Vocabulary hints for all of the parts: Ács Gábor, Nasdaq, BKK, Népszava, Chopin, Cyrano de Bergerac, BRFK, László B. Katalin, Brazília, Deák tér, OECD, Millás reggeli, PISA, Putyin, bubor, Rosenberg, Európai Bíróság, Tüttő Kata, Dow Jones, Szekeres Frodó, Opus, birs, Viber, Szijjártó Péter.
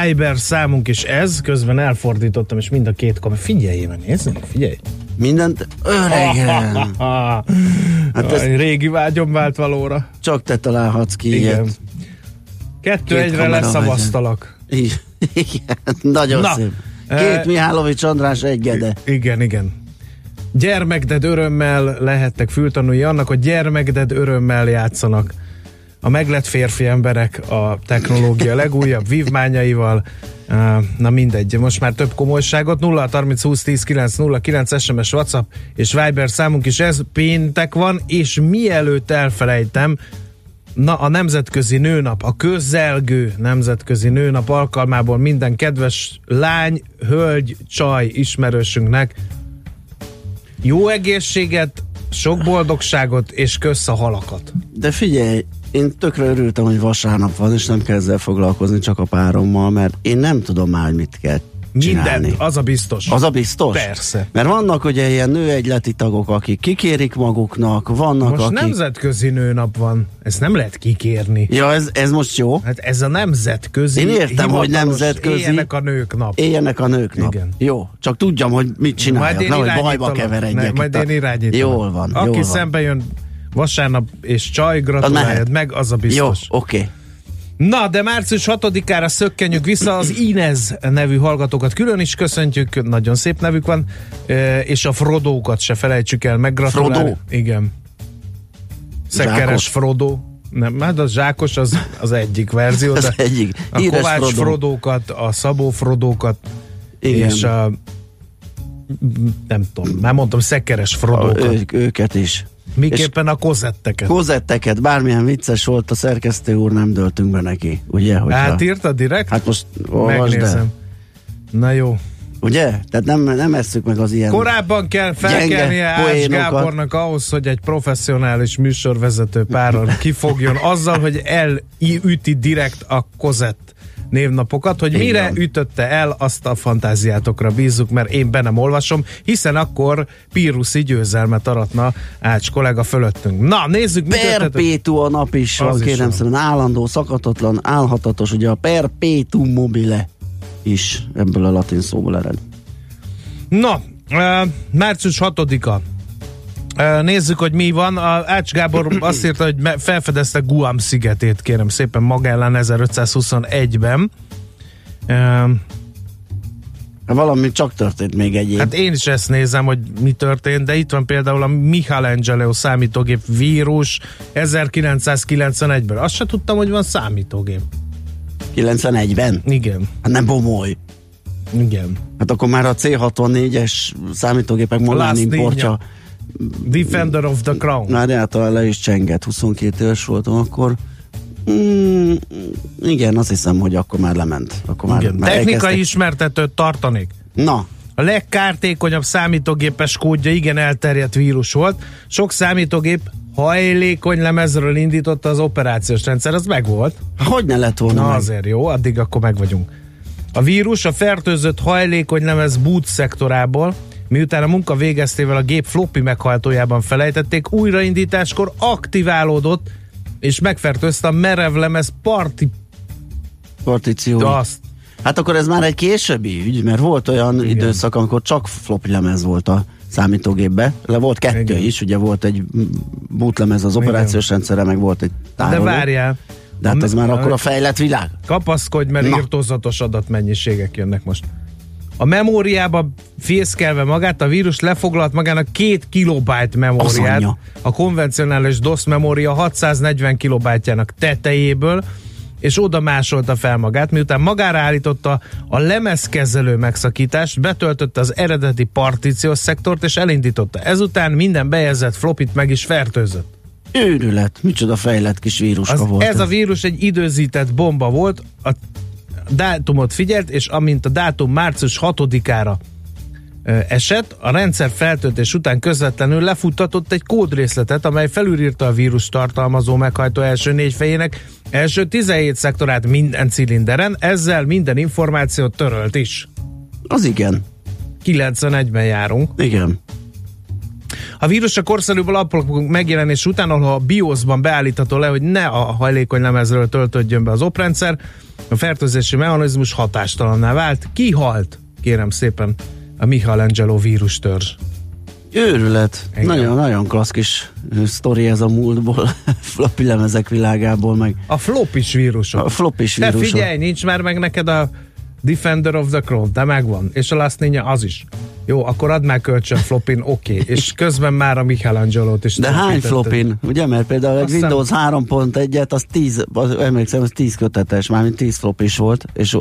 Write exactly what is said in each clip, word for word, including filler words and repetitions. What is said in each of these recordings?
Viber számunk is ez. Közben elfordítottam, és mind a két kamer. Figyeljél, nézzünk, figyelj. Mindent öregen. Oh, oh, oh, oh. Hát ez régi vágyom vált valóra. Csak te találhatsz ki. Igen. Ilyet. Kettő két egyre leszavaztalak. Igen, nagyon na, szép. Két e... Mihálovics András, egy Gede. Igen, igen. Gyermekded örömmel lehettek fültanulni annak, hogy gyermekded örömmel játszanak a meglett férfi emberek a technológia legújabb vívmányaival. Na mindegy, most már több komolyságot. nulla harminc húsz tíz kilenc nulla kilenc es em es, WhatsApp és Viber számunk is ez. Péntek van, és mielőtt elfelejtem, na, a nemzetközi nőnap, a közelgő nemzetközi nőnap alkalmából minden kedves lány, hölgy, csaj ismerősünknek jó egészséget, sok boldogságot és kössz a halakat. De figyelj, én tökre örültem, hogy vasárnap van, és nem kell ezzel foglalkozni, csak a párommal, mert én nem tudom már, hogy mit kell csinálni. Mindent, az a biztos. Az a biztos? Persze. Mert vannak ugye ilyen nőegyleti tagok, akik kikérik maguknak, vannak most akik... Most nemzetközi nőnap van, ezt nem lehet kikérni. Ja, ez, ez most jó? Hát ez a nemzetközi... Én értem, hogy nemzetközi... Éljenek a nők nap. Éljenek a nők nap. Igen. Jó, csak tudjam, hogy mit csináljak, nem, hogy bajba keveredjek. Ne, majd én irányítalak. Jól van, jól Aki van. szembe jön vasárnap és csaj, gratuláljad meg, az a biztos. Jó, oké. Okay. Na, de március hatodikára szökkenjük vissza, az Inez nevű hallgatókat külön is köszöntjük, nagyon szép nevük van, és a Frodókat se felejtsük el meggratulálni. Frodó? Igen. Szekeres Frodó. Nem, hát a Zsákos az, az egyik verzió, de az egyik. A Kovács Frodó. Frodókat, a Szabó Frodókat, igen. És a nem tudom, már mondtam, Szekeres Frodókat. Ő, őket is. Miképpen a kozetteket. Kozetteket, bármilyen vicces volt a szerkesztő úr, nem döltünk be neki, ugye? Hogyha... Hát írta direkt? Hát most olvasd el. Na jó. Ugye? Tehát nem, nem esszük meg az ilyen korábban kell felkelnie Ács Gábornak ahhoz, hogy egy professzionális műsorvezető párral kifogjon azzal, hogy elüti direkt a Kozett névnapokat, hogy mire igen. ütötte el, azt a fantáziátokra bízzuk, mert én be nem olvasom, hiszen akkor píruszi győzelmet aratna Ács kollega fölöttünk. Na, nézzük, mit történt. Perpétu a nap is van, kérem szépen, állandó, szakadatlan, álhatatos, ugye a perpétum mobile is ebből a latin szóból ered. Na, e, március hatodika. E, nézzük, hogy mi van. A Ács Gábor azt írta, hogy felfedezte Guam szigetét, kérem szépen, Magellan ezerötszázhuszonegyben. E, Valami csak történt még egy év. Hát én is ezt nézem, hogy mi történt, de itt van például a Michelangelo számítógép vírus ezerkilencszázkilencvenegyben. Azt se tudtam, hogy van számítógép. kilencvenegyben? Igen. Hát nem bomoly. Igen. Hát akkor már a cé hatvannégyes számítógépek Molán importja. Defender of the Crown. Na, de általában le is csengett. huszonkét éves voltam akkor. Mm, igen, azt hiszem, hogy akkor már lement. Akkor már, már technikai ismertetőt tartanék. Na. A legkártékonyabb számítógépes kódja igen elterjedt vírus volt. Sok számítógép hajlékony lemezről indította az operációs rendszer. Az megvolt. Hogy ne lett volna. Na meg. Azért jó, addig akkor meg vagyunk. A vírus a fertőzött hajlékony lemez boot szektorából, miután a munka végeztével a gép floppy meghajtójában felejtették, újraindításkor aktiválódott, és megfertőzte a merev lemez parti... partíció. Azt. Hát akkor ez már egy későbbi ügy, mert volt olyan igen. időszak, amikor csak floppy lemez volt a számítógépbe, de volt kettő igen. is, ugye volt egy boot lemez az operációs igen. rendszerre, meg volt egy tároló. De várjál! De hát ez már akkor a fejlett világ. Kapaszkodj, mert na. Írtózatos adatmennyiségek jönnek most. A memóriába fészkelve magát, a vírus lefoglalt magának két kilobájt memóriát. A konvencionális dossz memória hatszáznegyven kilobájtjának tetejéből, és oda másolta fel magát, miután magára állította a lemezkezelő megszakítást, betöltötte az eredeti partíciós szektort, és elindította. Ezután minden bejegyzett flopit meg is fertőzött. Őrület, micsoda fejlett kis víruska az, volt. Ez, ez a vírus egy időzített bomba volt, a dátumot figyelt, és amint a dátum március hatodikára esett, a rendszer feltöltés után közvetlenül lefuttatott egy kódrészletet, amely felülírta a vírus tartalmazó meghajtó első négy fejének első tizenhét szektorát minden cilinderen, ezzel minden információt törölt is. Az igen. kilencvenegyben járunk. Igen. A vírus a korszerűbb lapok megjelenés után, ahol a BIOS-ban beállítható le, hogy ne a hajlékony lemezről töltődjön be az oprendszer, a fertőzési mechanizmus hatástalanná vált. Kihalt, kérem szépen, a Michelangelo vírustörzs. Őrület! Nagyon-nagyon klassz kis sztori ez a múltból, floppy lemezek világából. Meg a floppis vírusok. A floppis vírusok. Te figyelj, nincs már meg neked a Defender of the Crown, de megvan. És a Last Ninja az is. Jó, akkor add már kölcsön flopin, oké. Okay. És közben már a Michelangelo-t is. De hány flopin? Ugye, mert például egy Windows három pont egyet, az tíz, az, emlékszem, az tíz kötetes, mármint tíz flop is volt, és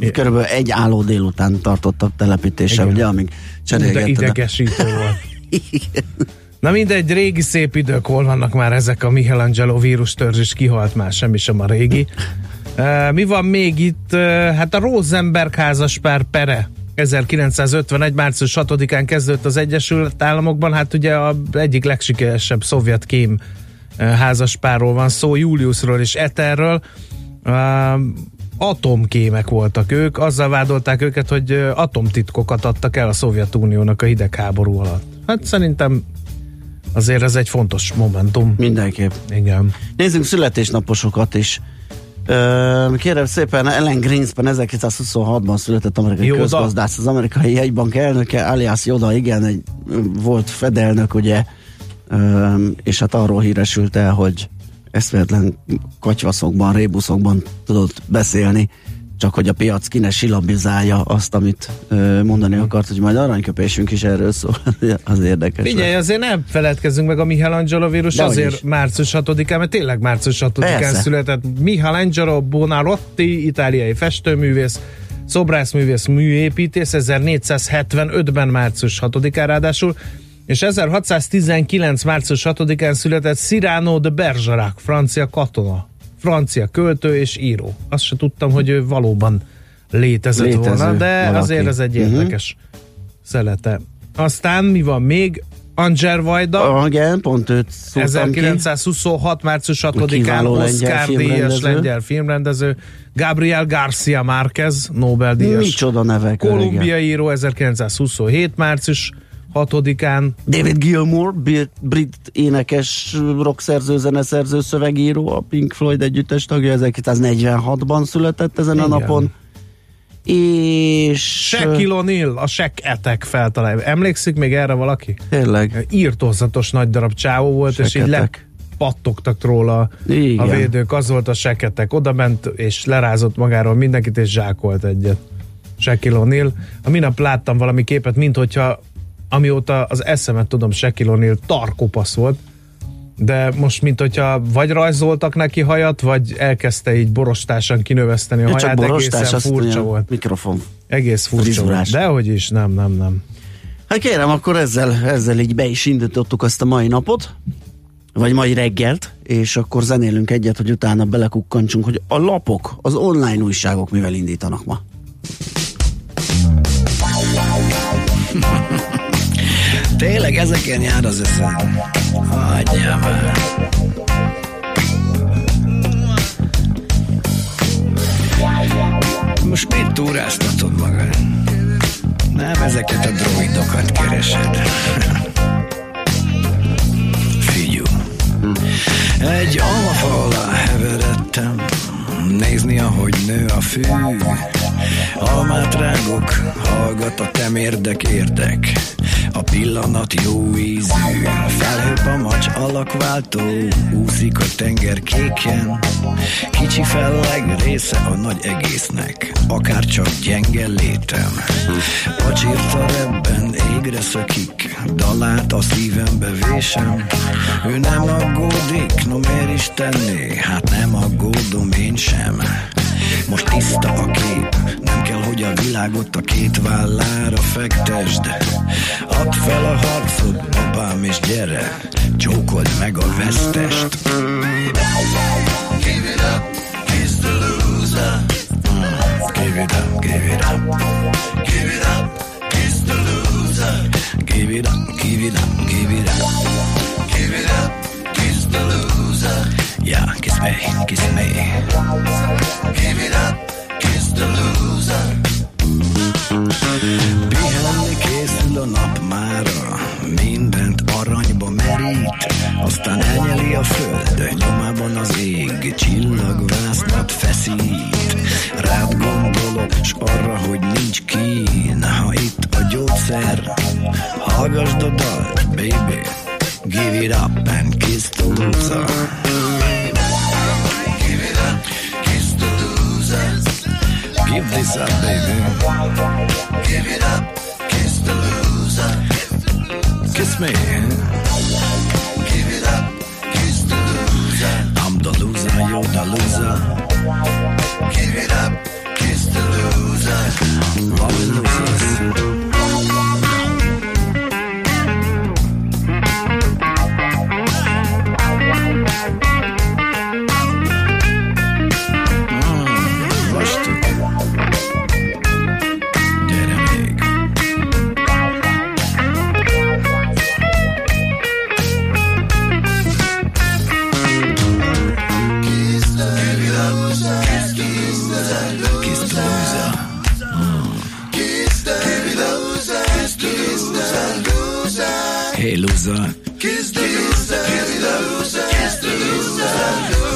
yeah. körülbelül egy álló délután tartott a telepítése, igen. ugye, amíg cserélgetted. De idegesítő volt. Na mindegy, régi szép idők, hol vannak már ezek a Michelangelo vírustörzs, és kihalt már semmi sem a régi. Uh, mi van még itt? Uh, hát a Rosenberg házaspár pere. ezerkilencszázötvenegy. március hatodikán kezdődött az Egyesült Államokban, hát ugye a egyik legsikeresebb szovjet kém házaspárról van szó, Juliusról és Etherről. Atomkémek voltak ők, azzal vádolták őket, hogy atomtitkokat adtak el a Szovjetuniónak a hidegháború alatt. Hát szerintem azért ez egy fontos momentum. Mindenképp. Igen. Nézzünk születésnaposokat is. Kérem szépen, Alan Greenspan ezerkilencszázhuszonhatban született, amerikai Yoda. Közgazdász, az amerikai jegybank elnöke, alias Yoda, igen, egy, volt fedelnök, ugye, és hát arról híresült el, hogy eszméletlen katyvaszokban, rébuszokban tudott beszélni, csak hogy a piac ki ne silabizálja azt, amit mondani akart, hogy majd aranyköpésünk is erről szól, az érdekes. Figyelj, lesz. Azért nem feledkezzünk meg a Michelangelo vírus, de azért is. március hatodikán, mert tényleg március hatodikán született Michelangelo Buonarroti, itáliai festőművész, szobrászművész, műépítész, ezernégyszázhetvenötben március hatodikán ráadásul, és ezerhatszáztizenkilenc. március hatodikán született Cyrano de Bergerac, francia katona. Francia költő és író. Azt se tudtam, hogy ő valóban létezett Létező volna, de valaki. Azért ez egy érdekes uh-huh. szelete. Aztán mi van még? Andrzej Wajda. Igen, pont őt ezerkilencszázhuszonhat. március hatodikán Oscar-díjas lengyel filmrendező. Gabriel García Márquez, Nobel-díjas. Micsoda nevek. Kolumbia író ezerkilencszázhuszonhét. március hatodikán. David Gilmour, brit énekes, rockszerző, zeneszerző, szövegíró, a Pink Floyd együttes tagja, ezerkilencszáznegyvenhatban született ezen igen. a napon. És Shaquille O'Neal, a Shaq-etek feltalálja. Emlékszik még erre valaki? Tényleg. Írtózatos nagy darab csávó volt, Shaq-etek. És így lepattogtak róla igen. a védők. Az volt a Shaq-etek. Oda ment és lerázott magáról mindenkit, és zsákolt egyet. Shaquille O'Neal. A minap láttam valami képet, mint hogyha amióta az eszemet tudom, Shaquille O'Neal tarkopasz volt, de most mint hogyha vagy rajzoltak neki hajat, vagy elkezdte így borostásan kinöveszteni a ja, haját, egészen furcsa volt. Mikrofon. Egész furcsa volt. Dehogy is, nem, nem, nem. Hát kérem, akkor ezzel, ezzel így be is indítottuk ezt a mai napot, vagy mai reggelt, és akkor zenélünk egyet, hogy utána belekukkantsunk, hogy a lapok, az online újságok mivel indítanak ma. Tényleg ezeken jár az eszem. Hagyjál már. Most mit túráztatod magad? Nem ezeket a droidokat keresed. Figyú. Egy alfa alá heveredtem, nézni, ahogy nő a fű. Almát rágok, hallgat a temérdek érdek. A pillanat jó ízű, felhőbb a macs alakváltó, úszik a tenger kéken. Kicsi felleg része a nagy egésznek, akárcsak gyenge létem. Pacsírta rebben égre szökik, dalát a szívembe vésem. Ő nem aggódik, no miért is tenné, hát nem aggódom én sem. Most tiszta a kép, nem kell, hogy a világot a két vállára fektesd. Add fel a harcod, babám, és gyere, csókold meg a vesztest. Give it up, kiss the loser. Give it up, give it up. Give it up, kiss the loser. Give it up, give it up, give it up. Give it up, kiss the loser. Yeah, kiss me, kiss me. Give it up, kiss the loser. Pihenni készül a nap mára, mindent aranyba merít. Aztán elnyeli a föld, nyomában az ég, csillagvásznat feszít. Rád gondolok, s arra, hogy nincs kín, ha itt a gyógyszer. Hallgasd a dalt, baby, give it up and kiss the loser. Give this up, baby. Give it up, kiss the loser. Kiss me. Give it up, kiss the loser. I'm the loser, you're the loser. Give it up, kiss the loser. All the losers. Kiss the loser, kiss the loser, kiss the loser.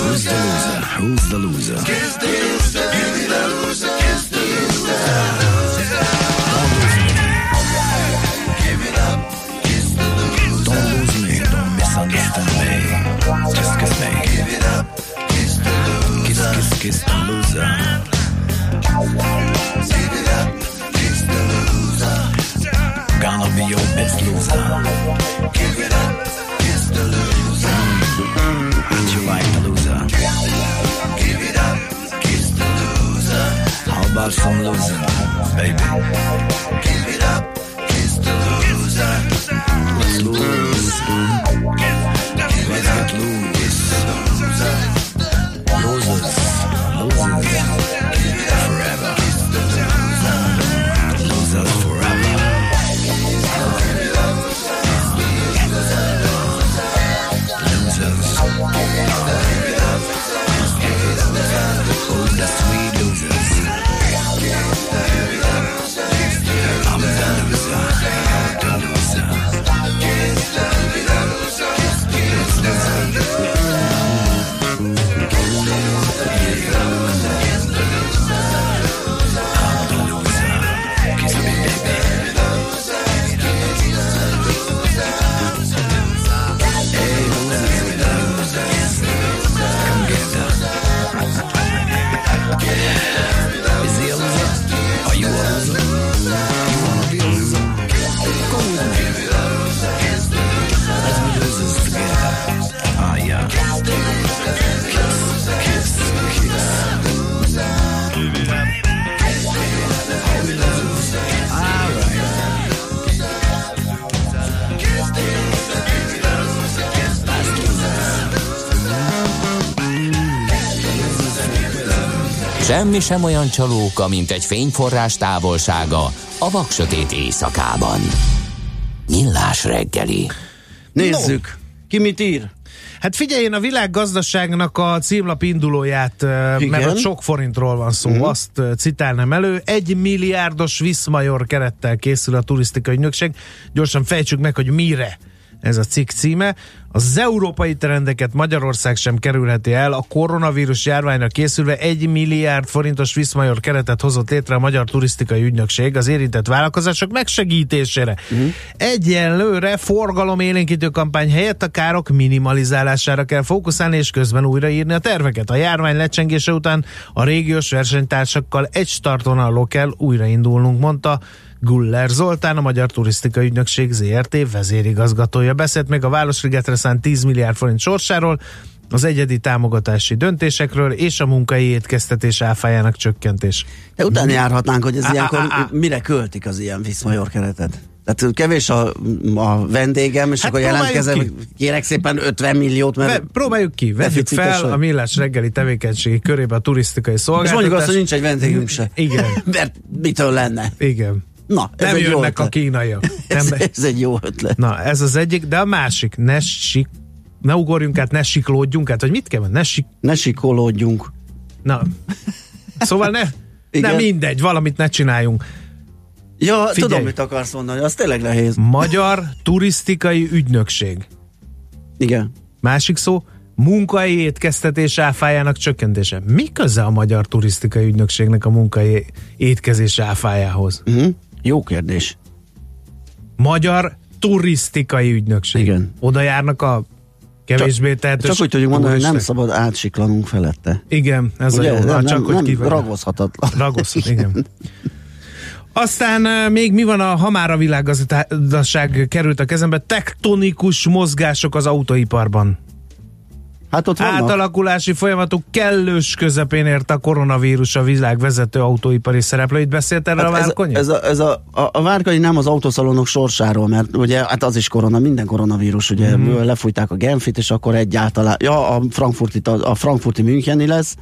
Who's the loser? Who's the loser? Kiss the loser, kiss the loser, kiss the loser. Don't lose me. Give it up, kiss the loser. Don't lose me, don't misunderstand me. Just kiss me. Give it up, kiss the loser. Kiss, kiss, kiss the loser. Give it up, kiss the loser. Gonna be your best loser. Give it up, kiss the loser. Aren't you like the loser? Give it up, kiss the loser. How about some loser, baby? Give it up, kiss the loser. Let's lose. Let's get loose. Kiss the loser. Losers, losers. Give it up, forever. Kiss the loser. Losers forever. Sweet losers. I'm the loser. Semmi sem olyan csalóka, mint egy fényforrás távolsága a vaksötét éjszakában. Millás reggeli. Nézzük, no. Ki mit ír? Hát figyelj, én a világgazdaságnak a címlap indulóját, igen, mert ott sok forintról van szó, uh-huh. azt citálnám elő. Egy milliárdos Viszmajor kerettel készül a turisztikai ügynökség. Gyorsan fejtsük meg, hogy mire ez a cikk címe. Az európai trendeket Magyarország sem kerülheti el. A koronavírus járványra készülve egy milliárd forintos Viszmajor keretet hozott létre a Magyar Turisztikai Ügynökség az érintett vállalkozások megsegítésére. Uh-huh. Egyenlőre forgalomélénkítő kampány helyett a károk minimalizálására kell fókuszálni, és közben újraírni a terveket. A járvány lecsengése után a régiós versenytársakkal egy startvonalról kell újraindulnunk, mondta Guller Zoltán, a Magyar Turisztikai Ügynökség zé er té vezérigazgatója. Beszélt meg a Városligetre szánt tíz milliárd forint sorsáról, az egyedi támogatási döntésekről és a munkai étkeztetés áfájának csökkentés. De utána járhatnánk, hogy ez á, ilyenkor á, á. mire költik az ilyen Viszmajor keretet? Tehát kevés a, a vendégem, és hát akkor jelentkezem, ki. kérek szépen ötven milliót, mert... Ve, próbáljuk ki, vegyük fel vagy? A Millás reggeli tevékenységi körébe a turisztikai szolgáltatás. És mondjuk azt, hogy nincs egy vendégünk se. Igen. Mert mitől lenne? Igen. Na, nem jönnek a kínaiak. ez, ez egy jó ötlet. Na, ez az egyik, de a másik, ne, sik, ne ugorjunk át, ne siklódjunk át, hogy mit kell, ne, sik... ne sikolódjunk. Na, szóval ne, ne mindegy, valamit ne csináljunk. Ja, figyelj, tudom, mit akarsz mondani, az tényleg nehéz. Magyar Turisztikai Ügynökség. Igen. Másik szó, munkai étkeztetés áfájának csökkentése. Mi köze a Magyar Turisztikai Ügynökségnek a munkai étkezés áfájához? Mhm. Jó kérdés. Magyar Turisztikai Ügynökség. Igen. Oda járnak a kevésbé tehetős... Csak úgy tudjuk mondani, hogy nem szabad átsiklanunk felette. Igen, ez ugye, a jó. Nem, nem, csak, nem, nem ragozhatatlan. Ragozhat, igen. igen. Aztán még mi van, ha már a világgazdaság került a kezembe? Tektonikus mozgások az autóiparban. Hát ott átalakulási folyamatok kellős közepén ért a koronavírus a világ vezető autóipari szereplőit. Beszélt erre hát a Várkonyi? Ez a, ez a, a, a Várkonyi nem az autószalonok sorsáról, mert ugye hát az is korona, minden koronavírus, ugye mm. lefújták a Genfit, és akkor egyáltalán, ja a frankfurti, a frankfurti Müncheni lesz,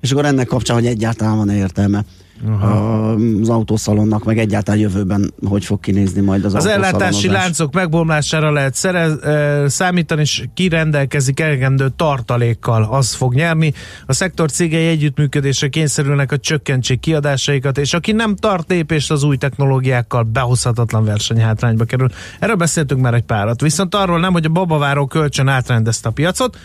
és akkor ennek kapcsán, hogy egyáltalán van értelme. Aha. Az autószalonnak, meg egyáltalán jövőben hogy fog kinézni majd az, az autószalonozás. Az ellátási láncok megbomlására lehet szerez, e, számítani, és ki rendelkezik elegendő tartalékkal, az fog nyerni. A szektor cégei együttműködésre kényszerülnek, a csökkentsék kiadásaikat, és aki nem tart lépést az új technológiákkal, behozhatatlan versenyhátrányba kerül. Erről beszéltünk már egy párat. Viszont arról nem, hogy a babaváró kölcsön átrendezte a piacot,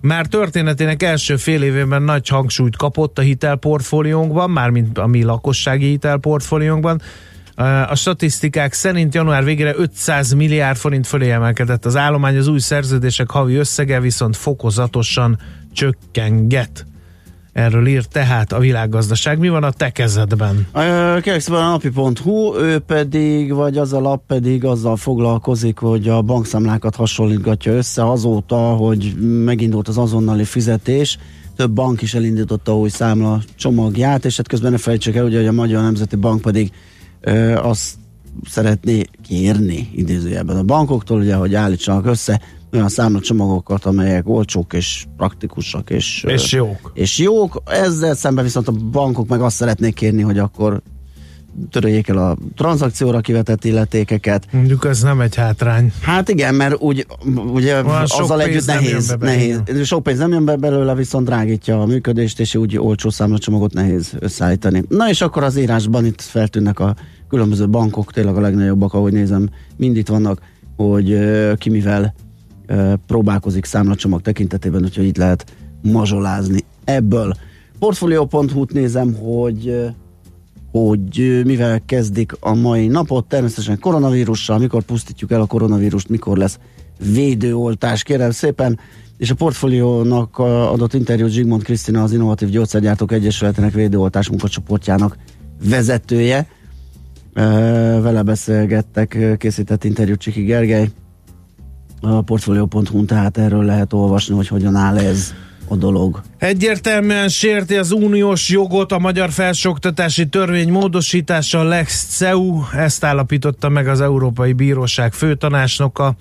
már történetének első fél évében nagy hangsúlyt kapott a hitelportfóliónkban, mármint a mi lakossági hitelportfóliónkban. A statisztikák szerint január végére ötszáz milliárd forint fölé emelkedett az állomány, az új szerződések havi összege viszont fokozatosan csökkengett. Erről ír tehát a világgazdaság. Mi van a te kezedben? Kérlek szépen a napi pont hu, ő pedig, vagy az a lap pedig azzal foglalkozik, hogy a bankszámlákat hasonlítgatja össze azóta, hogy megindult az azonnali fizetés. Több bank is elindította a új számla csomagját, és hát közben ne felejtsük el, ugye, hogy a Magyar Nemzeti Bank pedig ö, azt szeretné kérni idézőjelben a bankoktól, ugye, hogy állítsanak össze olyan számlacsomagokat, amelyek olcsók és praktikusak és, és, jók. és jók. Ezzel szemben viszont a bankok meg azt szeretnék kérni, hogy akkor töröljék el a tranzakcióra kivetett illetékeket. Mondjuk ez nem egy hátrány. Hát igen, mert úgy, ugye Van, azzal együtt nehéz. nehéz. Sok pénz nem jön be belőle, viszont drágítja a működést, és úgy olcsó számlacsomagot nehéz összeállítani. Na és akkor az írásban itt feltűnnek a különböző bankok, tényleg a legnagyobbak, ahogy nézem, mind itt vannak, hogy ki mivel próbálkozik számlacsomag tekintetében, úgyhogy itt lehet mazsolázni ebből. Portfolio pont hu-t nézem, hogy, hogy mivel kezdik a mai napot, természetesen koronavírussal, mikor pusztítjuk el a koronavírust, mikor lesz védőoltás, kérem szépen, és a Portfoliónak adott interjút Zsigmond Krisztina, az Innovatív Gyógyszergyártok Egyesületének védőoltás munkacsoportjának vezetője. Vele beszélgettek, készített interjút Csiki Gergely, a portfolio pont hu-n, tehát erről lehet olvasni, hogy hogyan áll ez a dolog. Egyértelműen sérti az uniós jogot a magyar felsőoktatási törvény módosítása, Lex Ceu, ezt állapította meg az Európai Bíróság főtanácsnoka,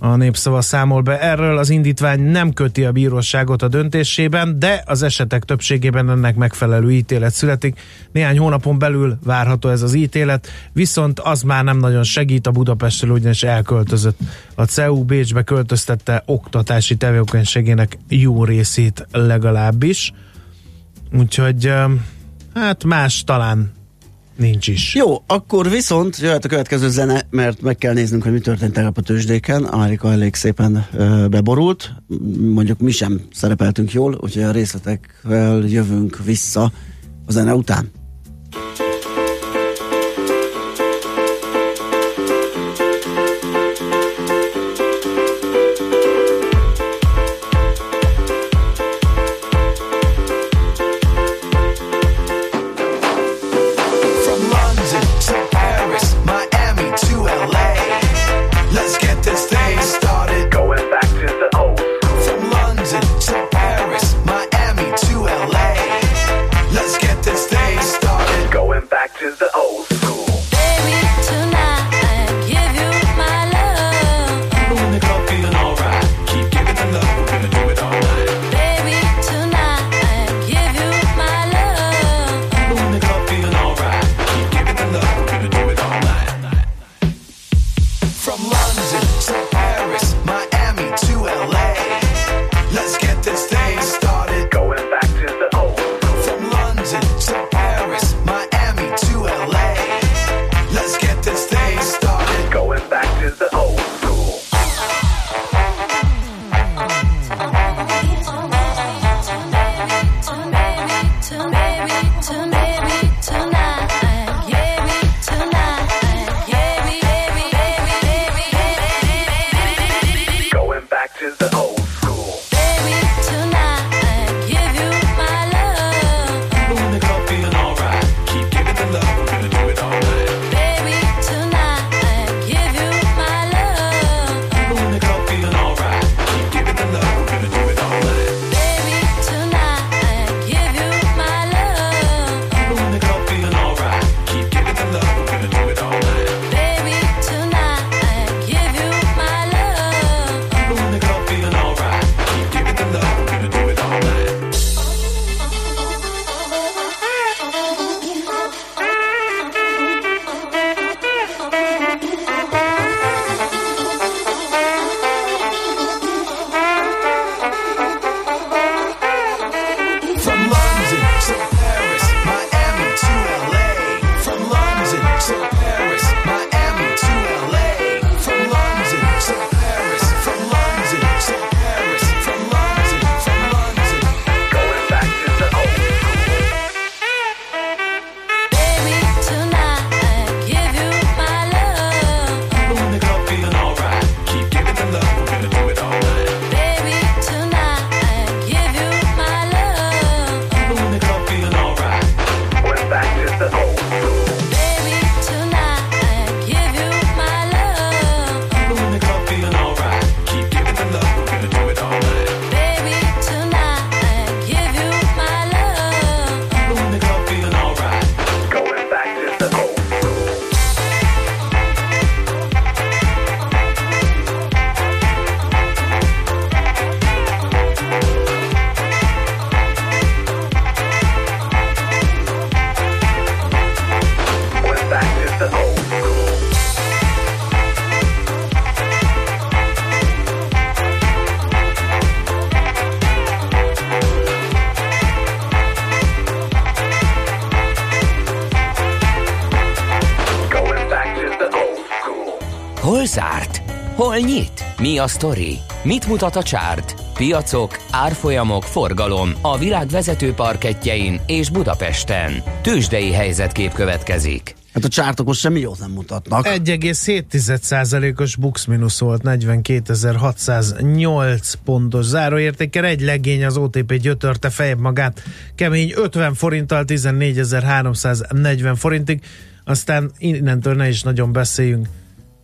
a Népszava számol be erről. Az indítvány nem köti a bíróságot a döntésében, de az esetek többségében ennek megfelelő ítélet születik. Néhány hónapon belül várható ez az ítélet, viszont az már nem nagyon segít a Budapestről, ugyanis elköltözött. A Ceu Bécsbe költöztette oktatási tevékenységének jó részét legalábbis. Úgyhogy hát más talán nincs is. Jó, akkor viszont jöhet a következő zene, mert meg kell néznünk, hogy mi történt tegnap a tőzsdéken. Amerika elég szépen ö, beborult, mondjuk mi sem szerepeltünk jól, úgyhogy a részletekkel jövünk vissza a zene után. Nyit? Mi a sztori? Mit mutat a csárt? Piacok, árfolyamok, forgalom a világ vezető parkettjein és Budapesten. Tőzsdei helyzetkép következik. Hát a csártok most semmi jót nem mutatnak. egy egész hét százalékos bux-minusz volt, negyvenkétezer-hatszáznyolc pontos záróértékkel. Egy legény, az o té pé gyötörte fejebb magát kemény ötven forinttal tizennégy ezer háromszáznegyven forintig. Aztán innentől ne is nagyon beszéljünk.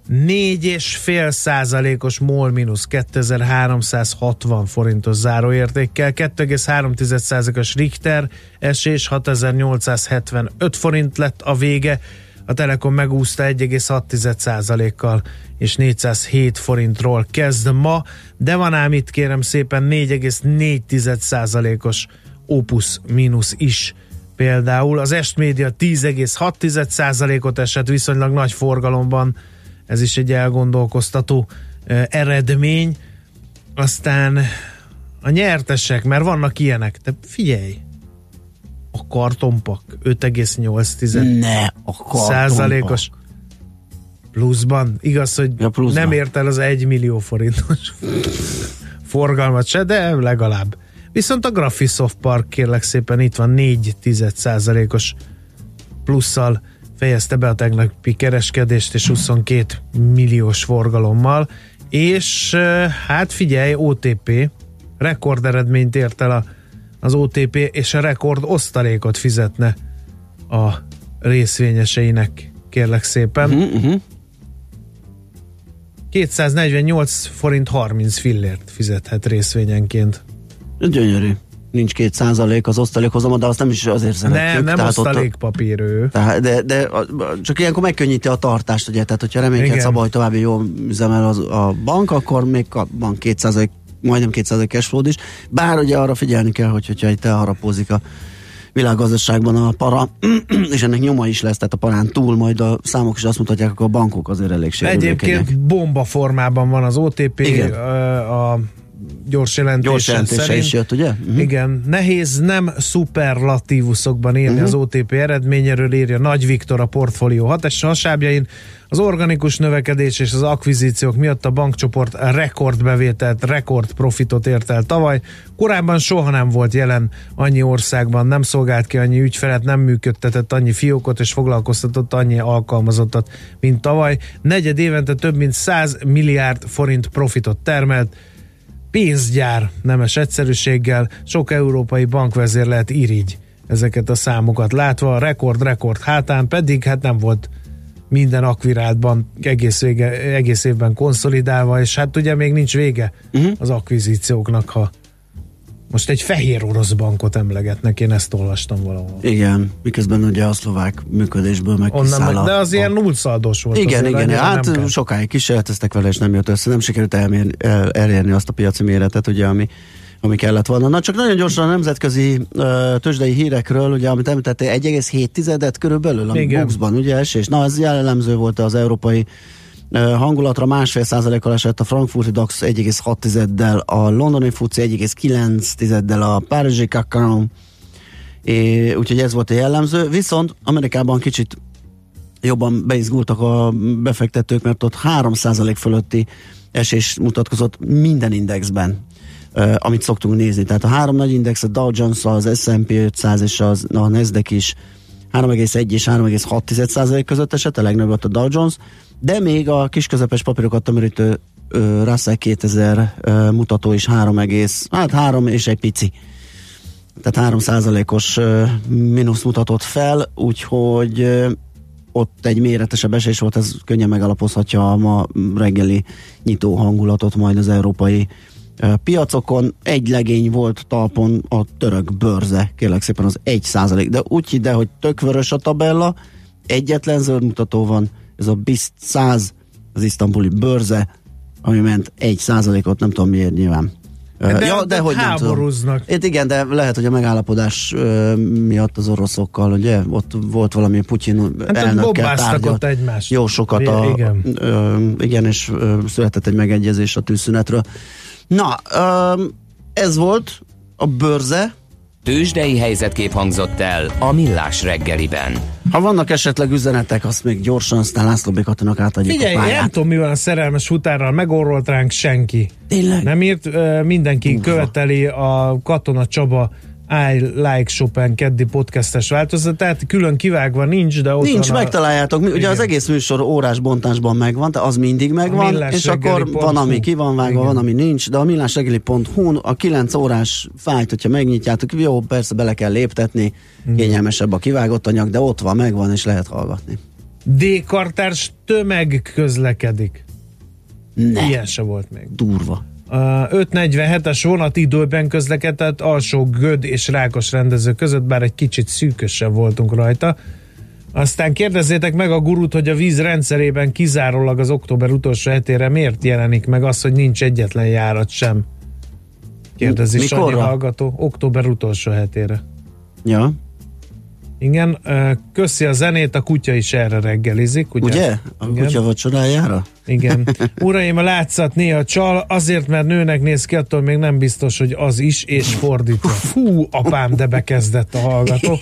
négy egész öt százalékos MOL mínusz kétezer-háromszázhatvan forintos záróértékkel, kettő egész három százalékos Richter esés, hatezer-nyolcszázhetvenöt forint lett a vége, a Telekom megúszta egy egész hat százalékkal és négyszázhét forintról kezd ma, de van ám itt kérem szépen négy egész négy százalékos Opus mínusz is. Például az Est Média tíz egész hat százalékot esett, viszonylag nagy forgalomban, ez is egy elgondolkoztató e, eredmény. Aztán a nyertesek, mert vannak ilyenek, te figyelj, a Kartonpak öt egész nyolc százalékos pluszban, igaz, hogy ja, pluszban. Nem ért el az egymillió forintos forgalmat se, de legalább. Viszont a Graphisoft Park, kérlek szépen, itt van négy egész egy százalékos plusszal fejezte be a tegnapi kereskedést, és huszonkét milliós forgalommal, és hát figyelj, o té pé rekorderedményt ért el a, az o té pé, és a rekord osztalékot fizetne a részvényeseinek, kérlek szépen. Uh-huh. kétszáznegyvennyolc forint harminc fillért fizethet részvényenként. Gyönyörű. Nincs két százalék az osztalékhozama, de azt nem is azért szeretjük. Nem, nem osztalékpapír ő. Tehát, de, de csak ilyenkor megkönnyíti a tartást, ugye? Tehát, hogyha reménykedsz abban, hogy további jól üzemel az, a bank, akkor még a bank két százalék, majdnem két százalék cashflow-t is. Bár ugye arra figyelni kell, hogy, hogyha itt elharapózik a világgazdaságban a para, és ennek nyoma is lesz, tehát a parán túl majd a számok is azt mutatják, akkor a bankok azért elég sérülékenyek. Egyébként bomba formában van az o té pé, igen. a, a gyors jelentése, gyors jelentése szerint, is jött, ugye? Uh-huh. Igen, nehéz nem szuperlatívuszokban írni uh-huh. az o té pé eredményéről, írja Nagy Viktor a Portfolio hatos hasábjain. Az organikus növekedés és az akvizíciók miatt a bankcsoport rekordbevételt, rekordprofitot ért el tavaly. Korábban soha nem volt jelen annyi országban, nem szolgált ki annyi ügyfelet, nem működtetett annyi fiókot és foglalkoztatott annyi alkalmazottat, mint tavaly. Negyed évente több mint száz milliárd forint profitot termelt. Pénzgyár nemes egyszerűséggel, sok európai bankvezér lehet irigy ezeket a számokat látva, a rekord-rekord hátán pedig hát nem volt minden akvirátban egész, vége, egész évben konszolidálva, és hát ugye még nincs vége uh-huh. az akvizícióknak, ha most egy fehér orosz bankot emlegetnek, én ezt olvastam valahol. Igen, miközben ugye a szlovák működésből megkiszáll a... De az ilyen nullszaldós volt. Igen, igen, hát sokáig kísérleteztek vele, és nem jött össze, nem sikerült elmérni, el, elérni azt a piaci méretet, ugye, ami, ami kellett volna. Na, csak nagyon gyorsan a nemzetközi uh, tőzsdei hírekről, ugye, amit említettél, egy egész hét tizedet körülbelül, ami boxban, ugye, esés. Na, ez jellemző volt az európai hangulatra, másfél százalékkal esett a frankfurti DAX egy egész hat tizeddel, a londoni fuci egy egész kilenc tizeddel, a párizsi ká ká ó, úgyhogy ez volt a jellemző. Viszont Amerikában kicsit jobban beizgultak a befektetők, mert ott három százalék fölötti esés mutatkozott minden indexben, amit szoktunk nézni. Tehát a három nagy index, a Dow Jones, az es and pé ötszáz és az, a Nasdaq is három egész egy és három egész hat százalék között esett, a legnagyobb a Dow Jones, de még a kisközepes papírokat tömörítő ö, Russell kétezer ö, mutató is három egész, hát három és egy pici. Tehát három százalékos mínusz mutatott fel, úgyhogy ö, ott egy méretesebb esés volt, ez könnyen megalapozhatja a ma reggeli nyitó hangulatot majd az európai ö, piacokon. Egy legény volt talpon a török börze, kérlek szépen az egy százalék, de úgy hidd el, hogy tök vörös a tabella, egyetlen zöld mutató van, ez a BIST száz, az isztambuli börze, ami ment egy százalékot, nem tudom miért nyilván. De, ja, de hogy háborúznak. Itt igen, de lehet, hogy a megállapodás uh, miatt az oroszokkal, ugye, ott volt valami Putyin hát elnökkel tárgyalt. Egymást. Jó sokat. Igen, a, igen. Uh, igen és uh, született egy megegyezés a tűzszünetről. Na, uh, ez volt a börze. Tőzsdei helyzetkép hangzott el a Millás reggeliben. Ha vannak esetleg üzenetek, azt még gyorsan, aztán László B. Katonak átadjuk. Figyelj, a pályát. Nem tudom, mi van a szerelmes futárral, megorrolt ránk senki. Tényleg? Nem írt, mindenki Ufa. követeli a Katona Csaba I Like Chopin keddi podcastes változatát, külön kivágva nincs, de ott nincs, megtaláljátok, a... ugye igen. Az egész műsor órás bontásban megvan, tehát az mindig megvan, és akkor van, ami ki van vágva, igen. Van, ami nincs, de a millásregeli pont hu a kilenc órás fájt, hogyha megnyitjátok, jó, persze bele kell léptetni, kényelmesebb a kivágott anyag, de ott van, megvan, és lehet hallgatni. D-kartárs tömeg közlekedik. Ne. Ilyen se volt még. Durva. öt negyvenhetes vonat időben közlekedett alsó Göd és Rákos rendező között, bár egy kicsit szűkösen voltunk rajta. Aztán kérdezzétek meg a gurút, hogy a víz rendszerében kizárólag az október utolsó hetére miért jelenik meg az, hogy nincs egyetlen járat sem. Kérdezi Sanyi hallgató. Október utolsó hetére. Ja. Igen, köszi a zenét, a kutya is erre reggelizik. Ugye? ugye? A Igen. kutya vacsorájára? Igen. Uraim, a látszat néha csal, azért, mert nőnek néz ki, attól még nem biztos, hogy az is, és fordítva. Fú, apám, de bekezdett a hallgató.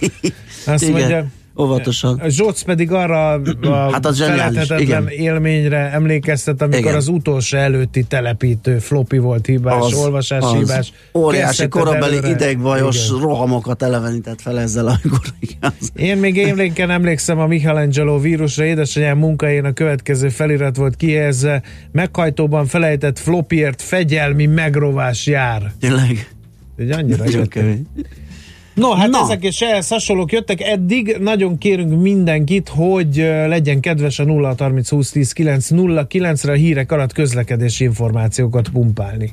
Azt Igen. mondja... Óvatosan. Zsoc pedig arra a hát az felelhetetlen élményre emlékeztet, amikor igen. az utolsó előtti telepítő floppy volt hibás, az, olvasás az. hibás. Óriási korabeli előre. idegvajos igen. rohamokat elevenített fel ezzel, amikor igaz. Én még élénken emlékszem a Michelangelo vírusra, édesanyám munkáján a következő felirat volt kihelyezve, meghajtóban felejtett floppyért fegyelmi megrovás jár. Tényleg? Ugye annyira kemény. No, hát Na. ezek és ehhez hasonlók jöttek eddig. Nagyon kérünk mindenkit, hogy legyen kedves a nulla harminc húsz tíz kilenc nulla kilenc-re a hírek alatt közlekedési információkat pumpálni.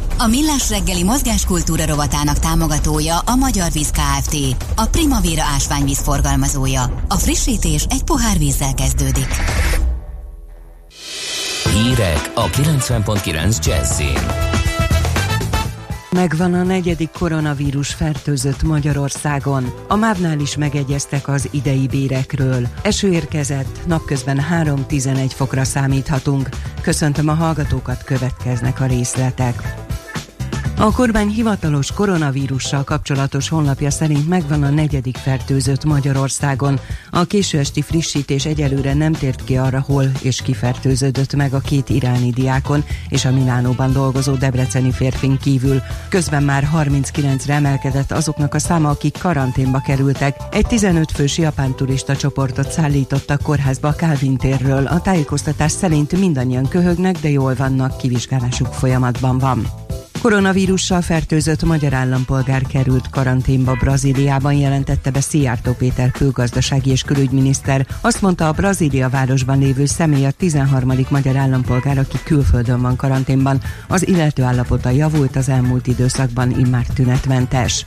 A Millás reggeli mozgáskultúra rovatának támogatója a Magyar Víz Kft., a Primavera ásványvíz forgalmazója. A frissítés egy pohár vízzel kezdődik. Hírek a kilencven egész kilenc Jazzin. Megvan a negyedik koronavírus fertőzött Magyarországon. A mávnál is megegyeztek az idei bérekről. Eső érkezett, napközben három-tizenegy fokra számíthatunk. Köszöntöm a hallgatókat, következnek a részletek. A kormány hivatalos koronavírussal kapcsolatos honlapja szerint megvan a negyedik fertőzött Magyarországon. A késő esti frissítés egyelőre nem tért ki arra, hol és kifertőződött meg a két iráni diákon és a Milánóban dolgozó debreceni férfin kívül. Közben már harminckilencre emelkedett azoknak a száma, akik karanténba kerültek. Egy tizenöt fős japán turista csoportot szállítottak kórházba a Kálvin térről. A tájékoztatás szerint mindannyian köhögnek, de jól vannak, kivizsgálásuk folyamatban van. Koronavírussal fertőzött magyar állampolgár került karanténba Brazíliában, jelentette be Szijjártó Péter külgazdasági és külügyminiszter. Azt mondta, a Brazília városban lévő személy a tizenharmadik magyar állampolgár, aki külföldön van karanténban. Az illető állapota javult az elmúlt időszakban, immár tünetmentes.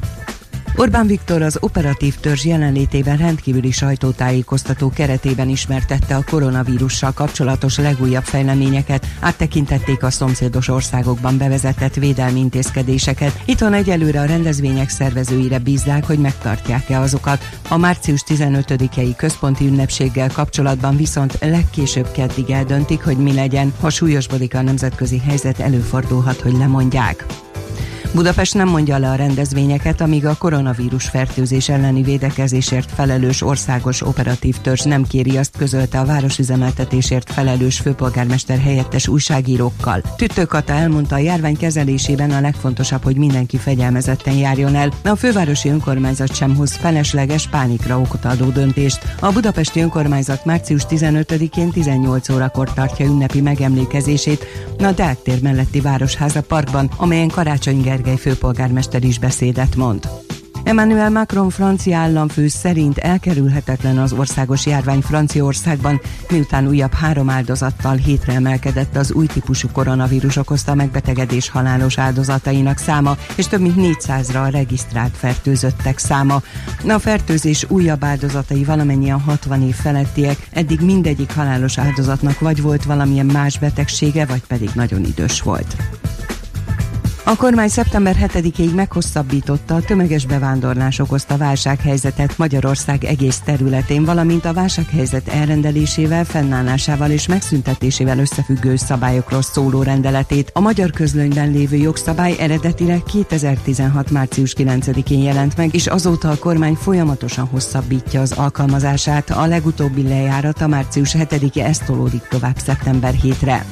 Orbán Viktor az operatív törzs jelenlétében rendkívüli sajtótájékoztató keretében ismertette a koronavírussal kapcsolatos legújabb fejleményeket, áttekintették a szomszédos országokban bevezetett védelmi intézkedéseket. Itthon egyelőre a rendezvények szervezőire bízzák, hogy megtartják-e azokat. A március tizenötödikei központi ünnepséggel kapcsolatban viszont legkésőbb keddig eldöntik, hogy mi legyen. Ha súlyosbodik a nemzetközi helyzet, előfordulhat, hogy lemondják. Budapest nem mondja le a rendezvényeket, amíg a koronavírus fertőzés elleni védekezésért felelős országos operatív törzs nem kéri azt, közölte a városüzemeltetésért felelős főpolgármester helyettes újságírókkal. Tüttő Kata elmondta, a járvány kezelésében a legfontosabb, hogy mindenki fegyelmezetten járjon el. A fővárosi önkormányzat sem hoz felesleges, pánikra okot adó döntést. A budapesti önkormányzat március tizenötödikén tizennyolc órakor tartja ünnepi megemlékezését a Deák tér melletti Városháza parkban, amelyen Karácsony Gergely főpolgármester is beszédet mond. Emmanuel Macron francia államfő szerint elkerülhetetlen az országos járvány Franciaországban, miután újabb három áldozattal hétre emelkedett az új típusú koronavírus okozta megbetegedés halálos áldozatainak száma, és több mint négyszázra a regisztrált fertőzöttek száma. A fertőzés újabb áldozatai valamennyien hatvan év felettiek, eddig mindegyik halálos áldozatnak vagy volt valamilyen más betegsége, vagy pedig nagyon idős volt. A kormány szeptember hetedikéig meghosszabbította a tömeges bevándorlás okozta válsághelyzetet Magyarország egész területén, valamint a válsághelyzet elrendelésével, fennállásával és megszüntetésével összefüggő szabályokról szóló rendeletét. A magyar közlönyben lévő jogszabály eredetileg kétezer-tizenhat március kilencedikén jelent meg, és azóta a kormány folyamatosan hosszabbítja az alkalmazását. A legutóbbi lejárata március hetedike, ez tolódik tovább szeptember hétre.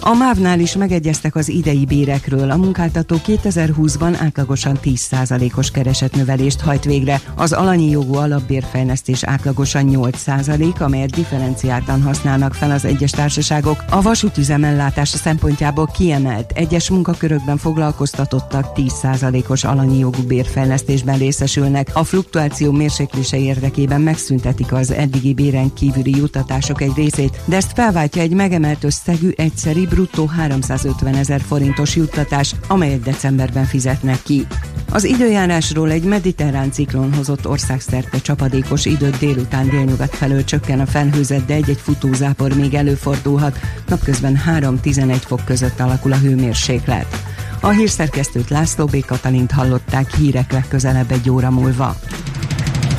A mávnál is megegyeztek az idei bérekről. A munkáltató kétezer-húszban átlagosan tíz százalékos keresetnövelést hajt végre. Az alanyi jogú alapbérfejlesztés átlagosan nyolc százalék, amelyet differenciáltan használnak fel az egyes társaságok. A vasútüzemellátása szempontjából kiemelt, egyes munkakörökben foglalkoztatottak tíz százalékos alanyi jogú bérfejlesztésben részesülnek. A fluktuáció mérséklése érdekében megszüntetik az eddigi béren kívüli juttatások egy részét, de ezt felváltja egy megemelt összegű egyszeri bruttó háromszázötvenezer forintos juttatás, amelyet decemberben fizetnek ki. Az időjárásról: egy mediterrán ciklon hozott országszerte csapadékos időt, délután délnyugat felől csökken a felhőzet, de egy-egy futózápor még előfordulhat, napközben három-tizenegy fok között alakul a hőmérséklet. A hírszerkesztőt, László B. Katalint hallották. Hírek legközelebb egy óra múlva.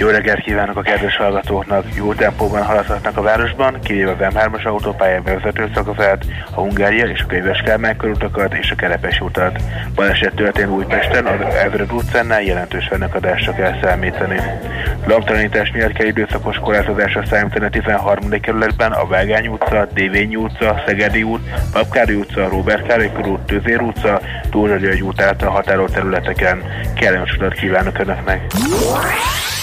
Jó reggelt kívánok a kedves hallgatóknak! Jó tempóban haladhatnak a városban, kivéve az M hármas autópálya bevezető szakaszát, a Hungária és a Könyves-Kálmán körutakat és a Kerepesi utat. Baleset történt Újpesten, az Evröd utcánál jelentős fennakadásra kell számítani. Labtalanítás miatt kell időszakos korlátozásra számítani a tizenharmadik kerületben a Vágány utca, Dévényi utca, Szegedi út, Papkári utca, Róbert Károly körút, Tüzér utca, Dózsa György út által határolt területeken. Kellemes utat kívánok Önöknek!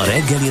A reggeli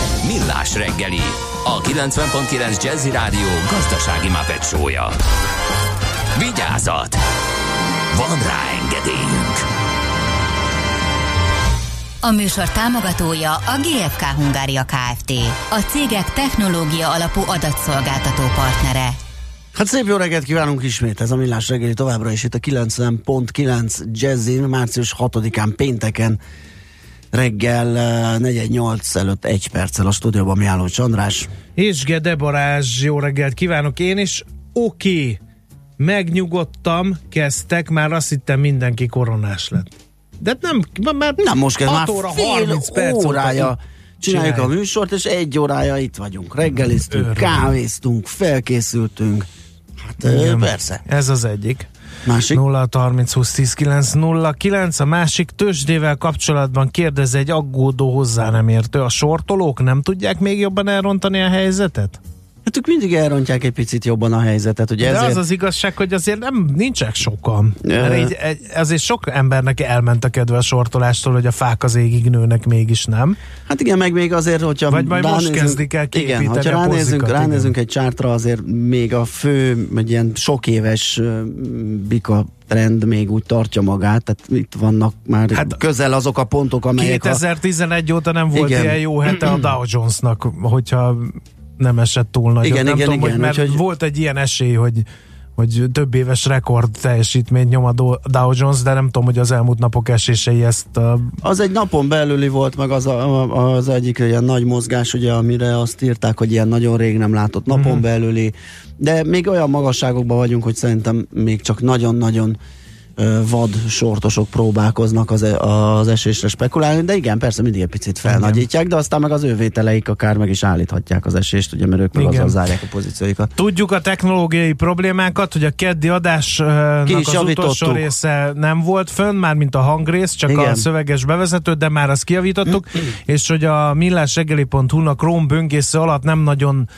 Millás reggeli, a kilencven egész kilenc Jazzy Rádió gazdasági Muppet Show-ja. Vigyázat! Van rá engedélyünk! A műsor támogatója a gé ef ká Hungária Kft. A cégek technológia alapú adatszolgáltató partnere. Hát szép jó reggelt kívánunk ismét, ez a Millás reggeli továbbra is itt a kilencven egész kilenc Jazzin, március hatodikán pénteken reggel negyvennyolc előtt egy perccel a stúdióban Mihálovics András. És Gede Balázs, jó reggelt kívánok én is, oké! Okay. Megnyugodtam, kezdtek, már azt hittem mindenki koronás lett. De nem, már nem most kell, már fél órája csináljuk a műsort, és egy órája itt vagyunk. Reggeliztünk, Öröm. kávéztunk, felkészültünk. Hát igen, persze. Ez az egyik. Másik? nulla harminc húsz tíz kilenc nulla kilenc. A másik, tőzsdével kapcsolatban kérdez egy aggódó hozzá nem értő. A sortolók nem tudják még jobban elrontani a helyzetet? Hát ők mindig elrontják egy picit jobban a helyzetet. Ugye de ezért... az az igazság, hogy azért nem nincsenek sokan. Mert így, azért sok embernek elment a kedve a sortolástól, hogy a fák az égig nőnek, mégis nem. Hát igen, meg még azért, hogyha... Vagy majd ránézünk, most kezdik el képíteni igen, hogyha a ránézünk, pozikat, ránézünk igen. egy csártra, azért még a fő, egy ilyen sok éves bika trend még úgy tartja magát, tehát itt vannak már hát közel azok a pontok, amelyek... kétezer-tizenegy a... óta nem volt igen. ilyen jó hete a Dow Jonesnak, hogyha... nem esett túl nagyot. Igen, nem igen, tudom, igen, hogy, mert úgyhogy... volt egy ilyen esély, hogy, hogy több éves rekord teljesítményt nyom a Dow Jones, de nem tudom, hogy az elmúlt napok esései ezt... Uh... Az egy napon belüli volt, meg az, a, az egyik ilyen nagy mozgás, ugye, amire azt írták, hogy ilyen nagyon rég nem látott napon uh-huh. belüli, de még olyan magasságokban vagyunk, hogy szerintem még csak nagyon-nagyon vad sortosok próbálkoznak az, az esésre spekulálni, de igen, persze mindig egy picit felnagyítják, de aztán meg az ő vételeik akár meg is állíthatják az esést, ugye, mert ők meg azon zárják a pozícióikat. Tudjuk a technológiai problémákat, hogy a keddi adásnak ki is az utolsó része nem volt fönn, már mint a hangrész, csak igen. a szöveges bevezető, de már azt kijavítottuk, és hogy a millásreggeli pont hu-nak Róm böngésző alatt nem nagyon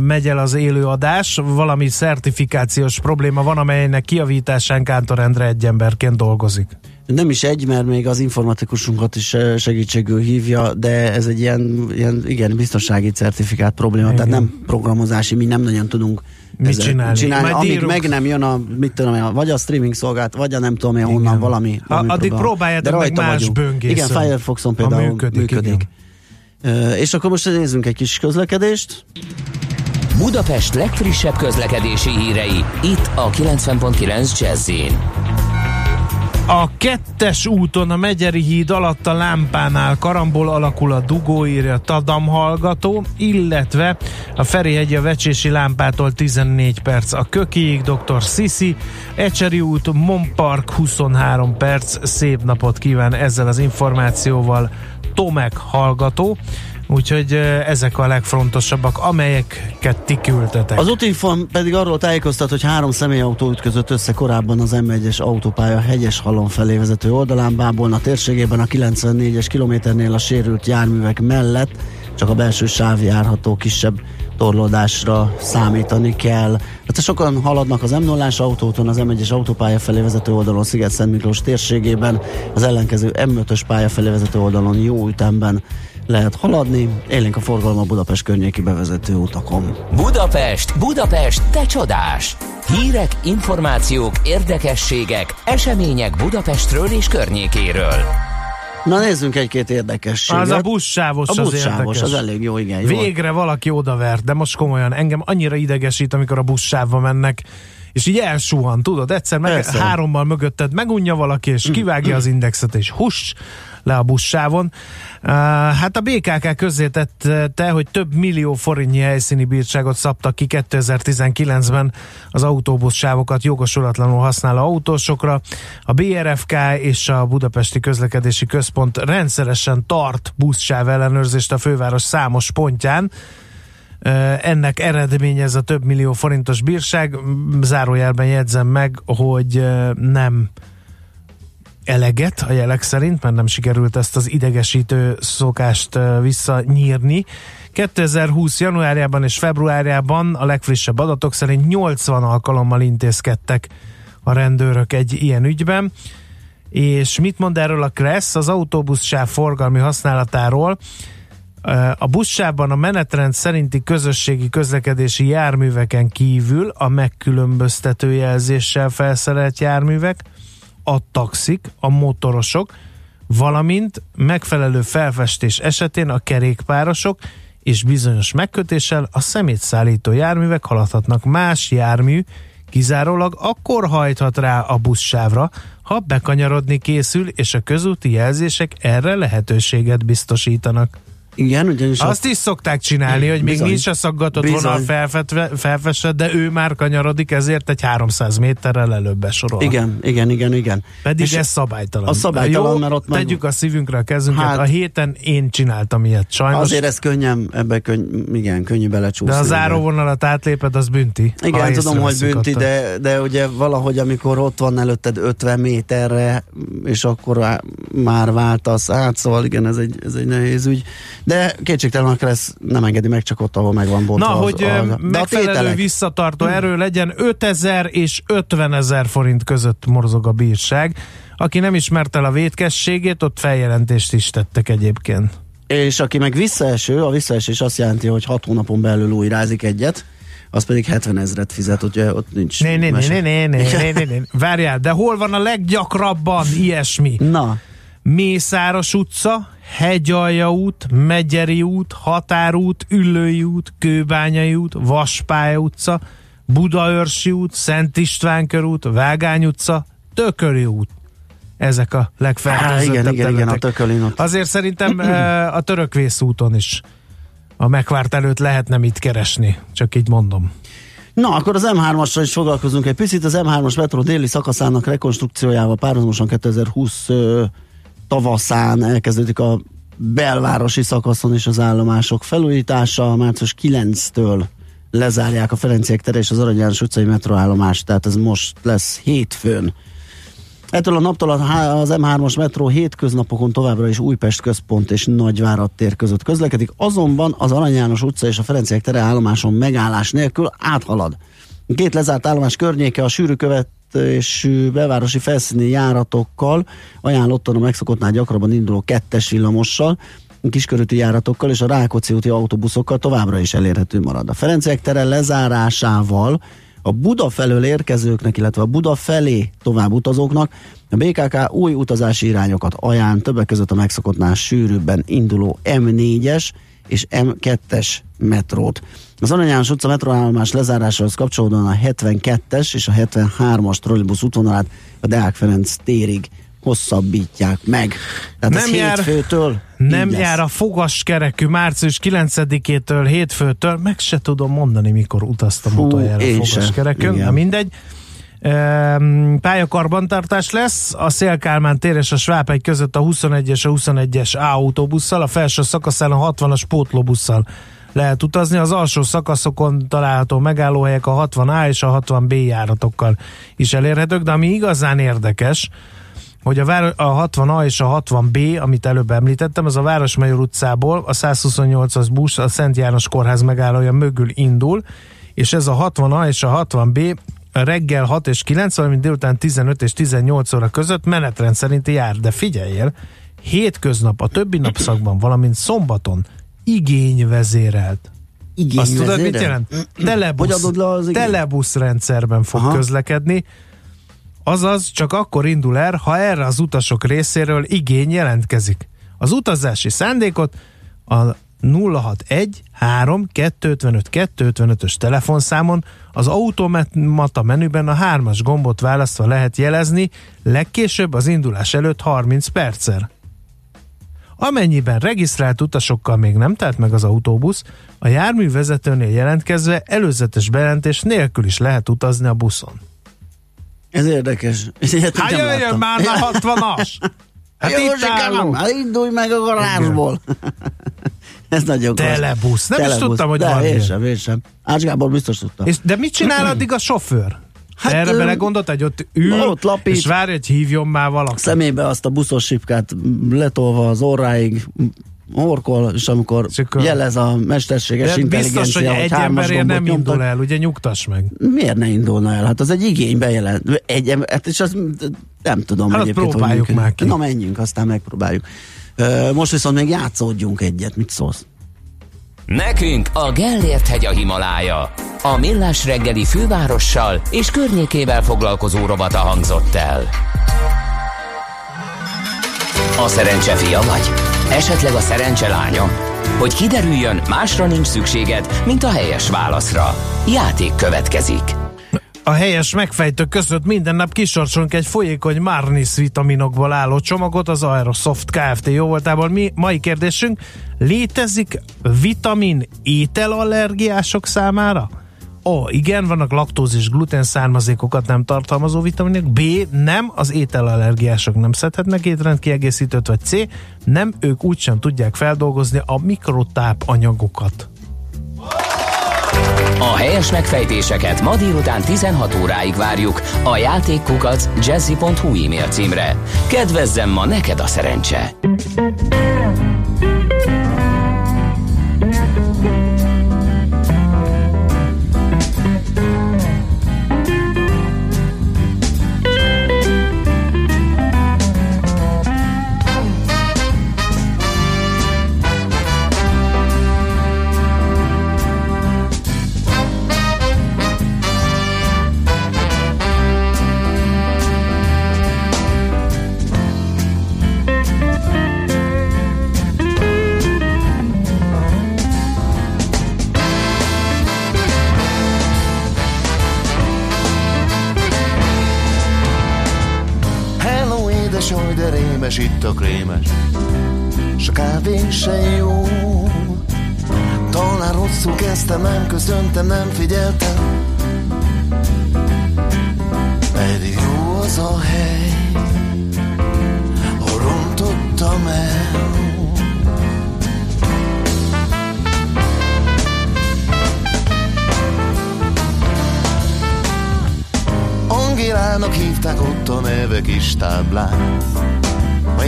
megy el az élő adás, valami szertifikációs probléma van, amelynek kijavításán Kántor Endre egy emberként dolgozik. Nem is egy, mert még az informatikusunkat is segítségül hívja, de ez egy ilyen, ilyen igen, biztonsági certifikát probléma, igen. tehát nem programozási, mi nem nagyon tudunk mit csinálni, csinálni amíg írunk. Meg nem jön a, mit tudom én, vagy a streaming szolgált, vagy a nem tudom én onnan valami, valami a, addig próbáljátok meg más böngészőn. Igen, Firefoxon például működik. működik. Uh, és akkor most nézzünk egy kis közlekedést. Budapest legfrissebb közlekedési hírei, itt a kilencven egész kilenc Jazzy. A kettes úton a Megyeri híd alatt a lámpánál karambol alakul a dugó, írja Tadam hallgató, illetve a Ferihegyi a Vecsési lámpától tizennégy perc a Kökiig, doktor Sziszi, Ecseri út, Monpark huszonhárom perc, szép napot kíván ezzel az információval Tomek hallgató. Úgyhogy ezek a legfontosabbak, amelyeket ti küldtetek. Az Útinform pedig arról tájékoztat, hogy három személyautó ütközött össze korábban az M egyes autópálya Hegyeshalom felé vezető oldalán, Bábolna térségében a kilencvennégyes kilométernél a sérült járművek mellett csak a belső sáv járható, kisebb torlódásra számítani kell. Hát sokan haladnak az M nullás autóton az M egyes autópálya felé vezető oldalon Sziget-Szent Miklós térségében, az ellenkező M ötös pálya felé vezető oldalon jó ütemben lehet haladni, élénk a forgalom a Budapest környéki bevezető utakon. Budapest, Budapest, te csodás! Hírek, információk, érdekességek, események Budapestről és környékéről. Na nézzünk egy-két érdekességet. Az a buszsávos az érdekes. A buszsávos, az elég jó, igen. Jó. Végre valaki odavert, de most komolyan, engem annyira idegesít, amikor a buszsávba mennek, és így elsuhan, tudod, egyszer meg, hárommal mögötted megunja valaki, és kivágja az indexet, és huss, le a buszsávon. Hát a bé ká ká közzétette, hogy több millió forintnyi helyszíni bírságot szabtak ki kétezer-tizenkilencben az autóbuszsávokat jogosulatlanul használó autósokra. A bé er ef ká és a Budapesti Közlekedési Központ rendszeresen tart buszsáv ellenőrzést a főváros számos pontján. Ennek eredménye ez a több millió forintos bírság. Zárójelben jegyzem meg, hogy nem eleget a jelek szerint, mert nem sikerült ezt az idegesítő szokást visszanyírni. kétezer-húsz januárjában és februárjában a legfrissebb adatok szerint nyolcvan alkalommal intézkedtek a rendőrök egy ilyen ügyben. És mit mond erről a Kressz? Az autóbuszsáv forgalmi használatáról. A buszsávban a menetrend szerinti közösségi közlekedési járműveken kívül a megkülönböztető jelzéssel felszerelt járművek, a taxik, a motorosok, valamint megfelelő felfestés esetén a kerékpárosok és bizonyos megkötéssel a szemétszállító járművek haladhatnak. Más jármű kizárólag akkor hajthat rá a buszsávra, ha bekanyarodni készül, és a közúti jelzések erre lehetőséget biztosítanak. Igen, ugyanis azt a... is szokták csinálni, hogy bizony, még nincs a szaggatott vonal felfestve, de ő már kanyarodik, ezért egy háromszáz méterrel előbb besorol. Igen, igen, igen, igen. Pedig és ez szabálytalan. A szabálytalan, jó, mert ott tegyük meg... a szívünkre a kezünket. Hát, a héten én csináltam ilyet, sajnos. Azért ez könnyen, ebbe könny- igen, könnyű belecsúszni. De a záróvonalat átléped, az bünti. Igen, tudom, hogy bünti, de, de ugye valahogy, amikor ott van előtted ötven méterre, és akkor már váltasz át, szóval igen, ez egy, ez egy nehéz ügy. De kétségtelen a lesz nem engedi meg, csak ott, ahol meg van bontva. Na, az, hogy a... megfelelő visszatartó erő legyen, ötezer és ötvenezer forint között morzog a bírság. Aki nem ismerte el a vétkességét, ott feljelentést is tettek egyébként. És aki meg visszaeső, a visszaesés azt jelenti, hogy hat hónapon belül újrázik egyet, az pedig hetvenezret fizet, ugye ott nincs né, né, né, né, né, né, né. Várjál, de hol van a leggyakrabban ilyesmi? Na. Mészáros utca, Hegyalja út, Megyeri út, Határút, Üllői út, Kőbányai út, Vaspálya utca, Budaörsi út, Szent István körút, Vágány utca, Tököli út. Ezek a legfertőzöttebb területek. Azért szerintem a Törökvész úton is a Megvárt előtt lehetne mit keresni, csak így mondom. Na, akkor az em hármasra is foglalkozunk egy picit. Az em hármas metró déli szakaszának rekonstrukciójával párhuzamosan kétezer-húsz tavaszán elkezdődik a belvárosi szakaszon is az állomások felújítása. március kilencedikétől lezárják a Ferenciek tere és az Arany János utcai metroállomást, tehát ez most lesz hétfőn. Ettől a naptól az em hármas metró hétköznapokon továbbra is Újpest központ és Nagyvárad tér között közlekedik, azonban az Arany János utca és a Ferenciek tere állomáson megállás nélkül áthalad. Két lezárt állomás környéke a sűrű követ és belvárosi felszíni járatokkal, ajánlottan a megszokottnál gyakrabban induló kettes villamossal, kiskörúti járatokkal és a Rákóczi úti autóbuszokkal továbbra is elérhető marad. A Ferenciek tere lezárásával a Buda felől érkezőknek, illetve a Buda felé tovább utazóknak a bé ká ká új utazási irányokat ajánl, többek között a megszokottnál sűrűbben induló em négyes és em kettes metrót. Az Arany János utca metróállomás lezárásához kapcsolódóan a hetvenkettes és a hetvenhármas trollibusz útvonalát a Deák Ferenc térig hosszabbítják meg. Tehát nem jár, hétfőtől nem jár a fogaskerekű március kilencedikétől hétfőtől, meg se tudom mondani, mikor utaztam utoljára a fogaskerekűn, na mindegy. Ehm, pályakarbantartás lesz a Széll Kálmán tér és a Svábhegy között a huszonegyes, a huszonegyes A autóbusszal, a felső szakaszán a hatvanas pótlóbusszal lehet utazni, az alsó szakaszokon található megállóhelyek a hatvan A és a hatvan B járatokkal is elérhetők, de ami igazán érdekes, hogy a, város, a hatvan A és a hatvan B, amit előbb említettem, az a Városmajor utcából a százhuszonnyolcas busz a Szent János kórház megállója mögül indul, és ez a hatvan A és a hatvan B reggel hat és kilenc, valamint délután tizenöt és tizennyolc óra között menetrend szerinti jár, de figyeljél, hétköznap, a többi napszakban, valamint szombaton igényvezérelt. Igényvezérelt? Azt tudod, mit jelent? Telebusz, telebuszrendszerben fog aha. közlekedni, azaz csak akkor indul el, ha erre az utasok részéről igény jelentkezik. Az utazási szándékot a nulla hatvanegy három kettőötvenöt kettőötvenötös telefonszámon az automata menüben a hármas gombot választva lehet jelezni, legkésőbb az indulás előtt harminc perccel. Amennyiben regisztrált utasokkal még nem telt meg az autóbusz, a járművezetőnél jelentkezve előzetes bejelentés nélkül is lehet utazni a buszon. Ez érdekes. Hát jöjjön már a hatvanas! Hát jó, itt állunk! Hát indulj meg a garázsból! Ez nagyon klassz. Telebusz. Nem Telebusz. is tudtam, hogy de, van én sem, én sem. Ács Gábor biztos tudtam. És, de mit csinál addig a sofőr? Hát, erre belegondolt, hogy ott ül, ott lapít, és várj, hogy hívjon már valaki. Szemébe azt a buszos sipkát letolva az orráig, orkol, és amikor Cikor. jelez a mesterséges de intelligencia, biztos, hogy, hogy egy emberért nem nyomtak, indul el, ugye nyugtass meg. Miért ne indulna el? Hát az egy igénybe jelent. Egy embert, és azt nem tudom hát egyébként, próbáljuk hogy már ki. Na menjünk, aztán megpróbáljuk. Most viszont még játszódjunk egyet, mit szólsz? Nekünk a Gellért hegy a Himalája. A Millás reggeli fővárossal és környékével foglalkozó rovata hangzott el. A szerencse fia vagy? Esetleg a szerencse lánya? Hogy kiderüljön, másra nincs szükséged, mint a helyes válaszra. Játék következik. A helyes megfejtők között minden nap kisorsolunk egy folyékony Marnis vitaminokból álló csomagot az Aerosoft Kft. Jóvoltából. Mi mai kérdésünk, létezik vitamin ételallergiások számára? A. Igen, vannak laktóz és glutén származékokat nem tartalmazó vitaminek. B. Nem, az ételallergiások nem szedhetnek étrendkiegészítőt, vagy C. Nem, ők úgysem tudják feldolgozni a mikrotápanyagokat. A helyes megfejtéseket ma délután tizenhat óráig várjuk a játékkukac jazzy pont hu e-mail címre. Kedvezzem ma neked a szerencse! Itt a krémes, s a kávén se jó. Talán rosszul kezdtem, nem köszöntem, nem figyeltem. Pedig jó az a hely, ahol rontottam el. Angélának hívták ott a neve kis táblán,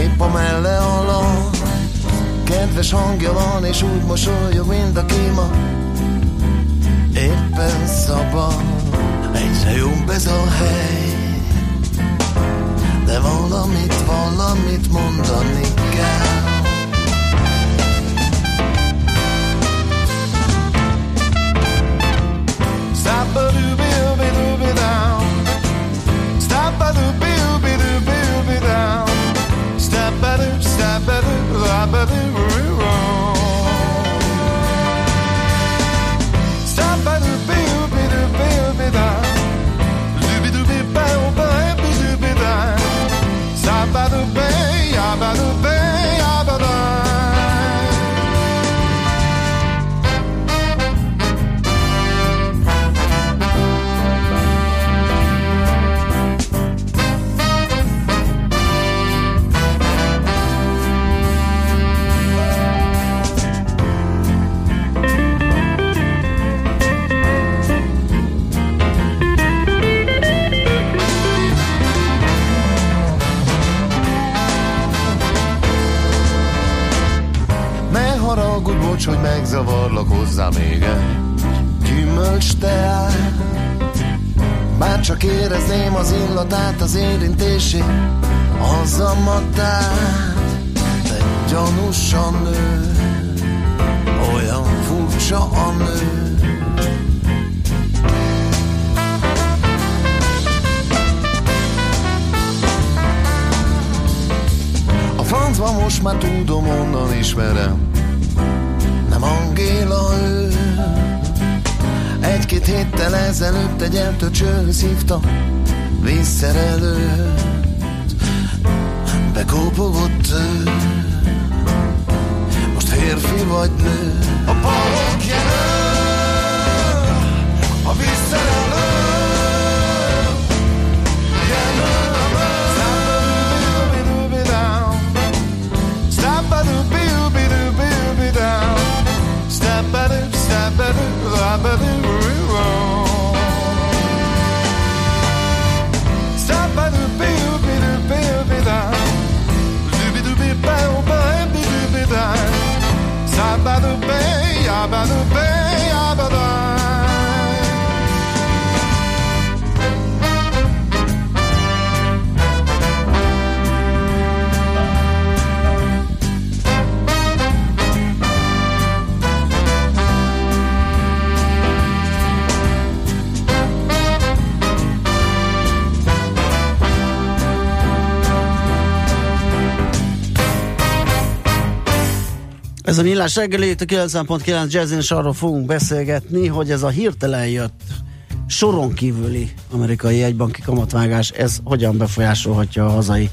épp a melle alatt kedves hangja van, és úgy mosolyog, mint aki ma éppen szabad. Egyre jobb ez a hely, de valamit, valamit mondani kell. Stop a dooby dooby dooby down, stop a dooby dooby dooby dooby down. Stop-a-doo, stop-a-doo, la-ba-doo, roo-roo. Stop-a-doo, be-oo-be-doo, be-oo-be-da. Doo-be-doo-be-ba-oo-ba-ee-be-doo-be-da. Stop-a-doo, be-ya-ba-doo, be-ya-ba-da. Bocs, hogy megzavarlak, hozzá még egy gyümölcs teát. Bár csak érezném az illatát, az érintését, az a matát. De gyanús a nő, olyan furcsa a nő. A francban most már tudom, onnan ismerem, nem Angéla ő. Egy-két héttel ezelőtt egy eltöcsőhöz hívta vízszerelőt, bekópogott ő. vagy nő. A parok jelöl, a vízszerelő jelöl a bőr. Snap-a-dooby-dooby-down, snap-a-dooby-dooby-down, snap-a-doob, snap-a-doob-a-doob-a-doob-a-doob. Ez a Millás reggeli, itt a kilencven pont kilenc Jazzin, és arról fogunk beszélgetni, hogy ez a hirtelen jött, soron kívüli amerikai jegybanki kamatvágás, ez hogyan befolyásolhatja a hazai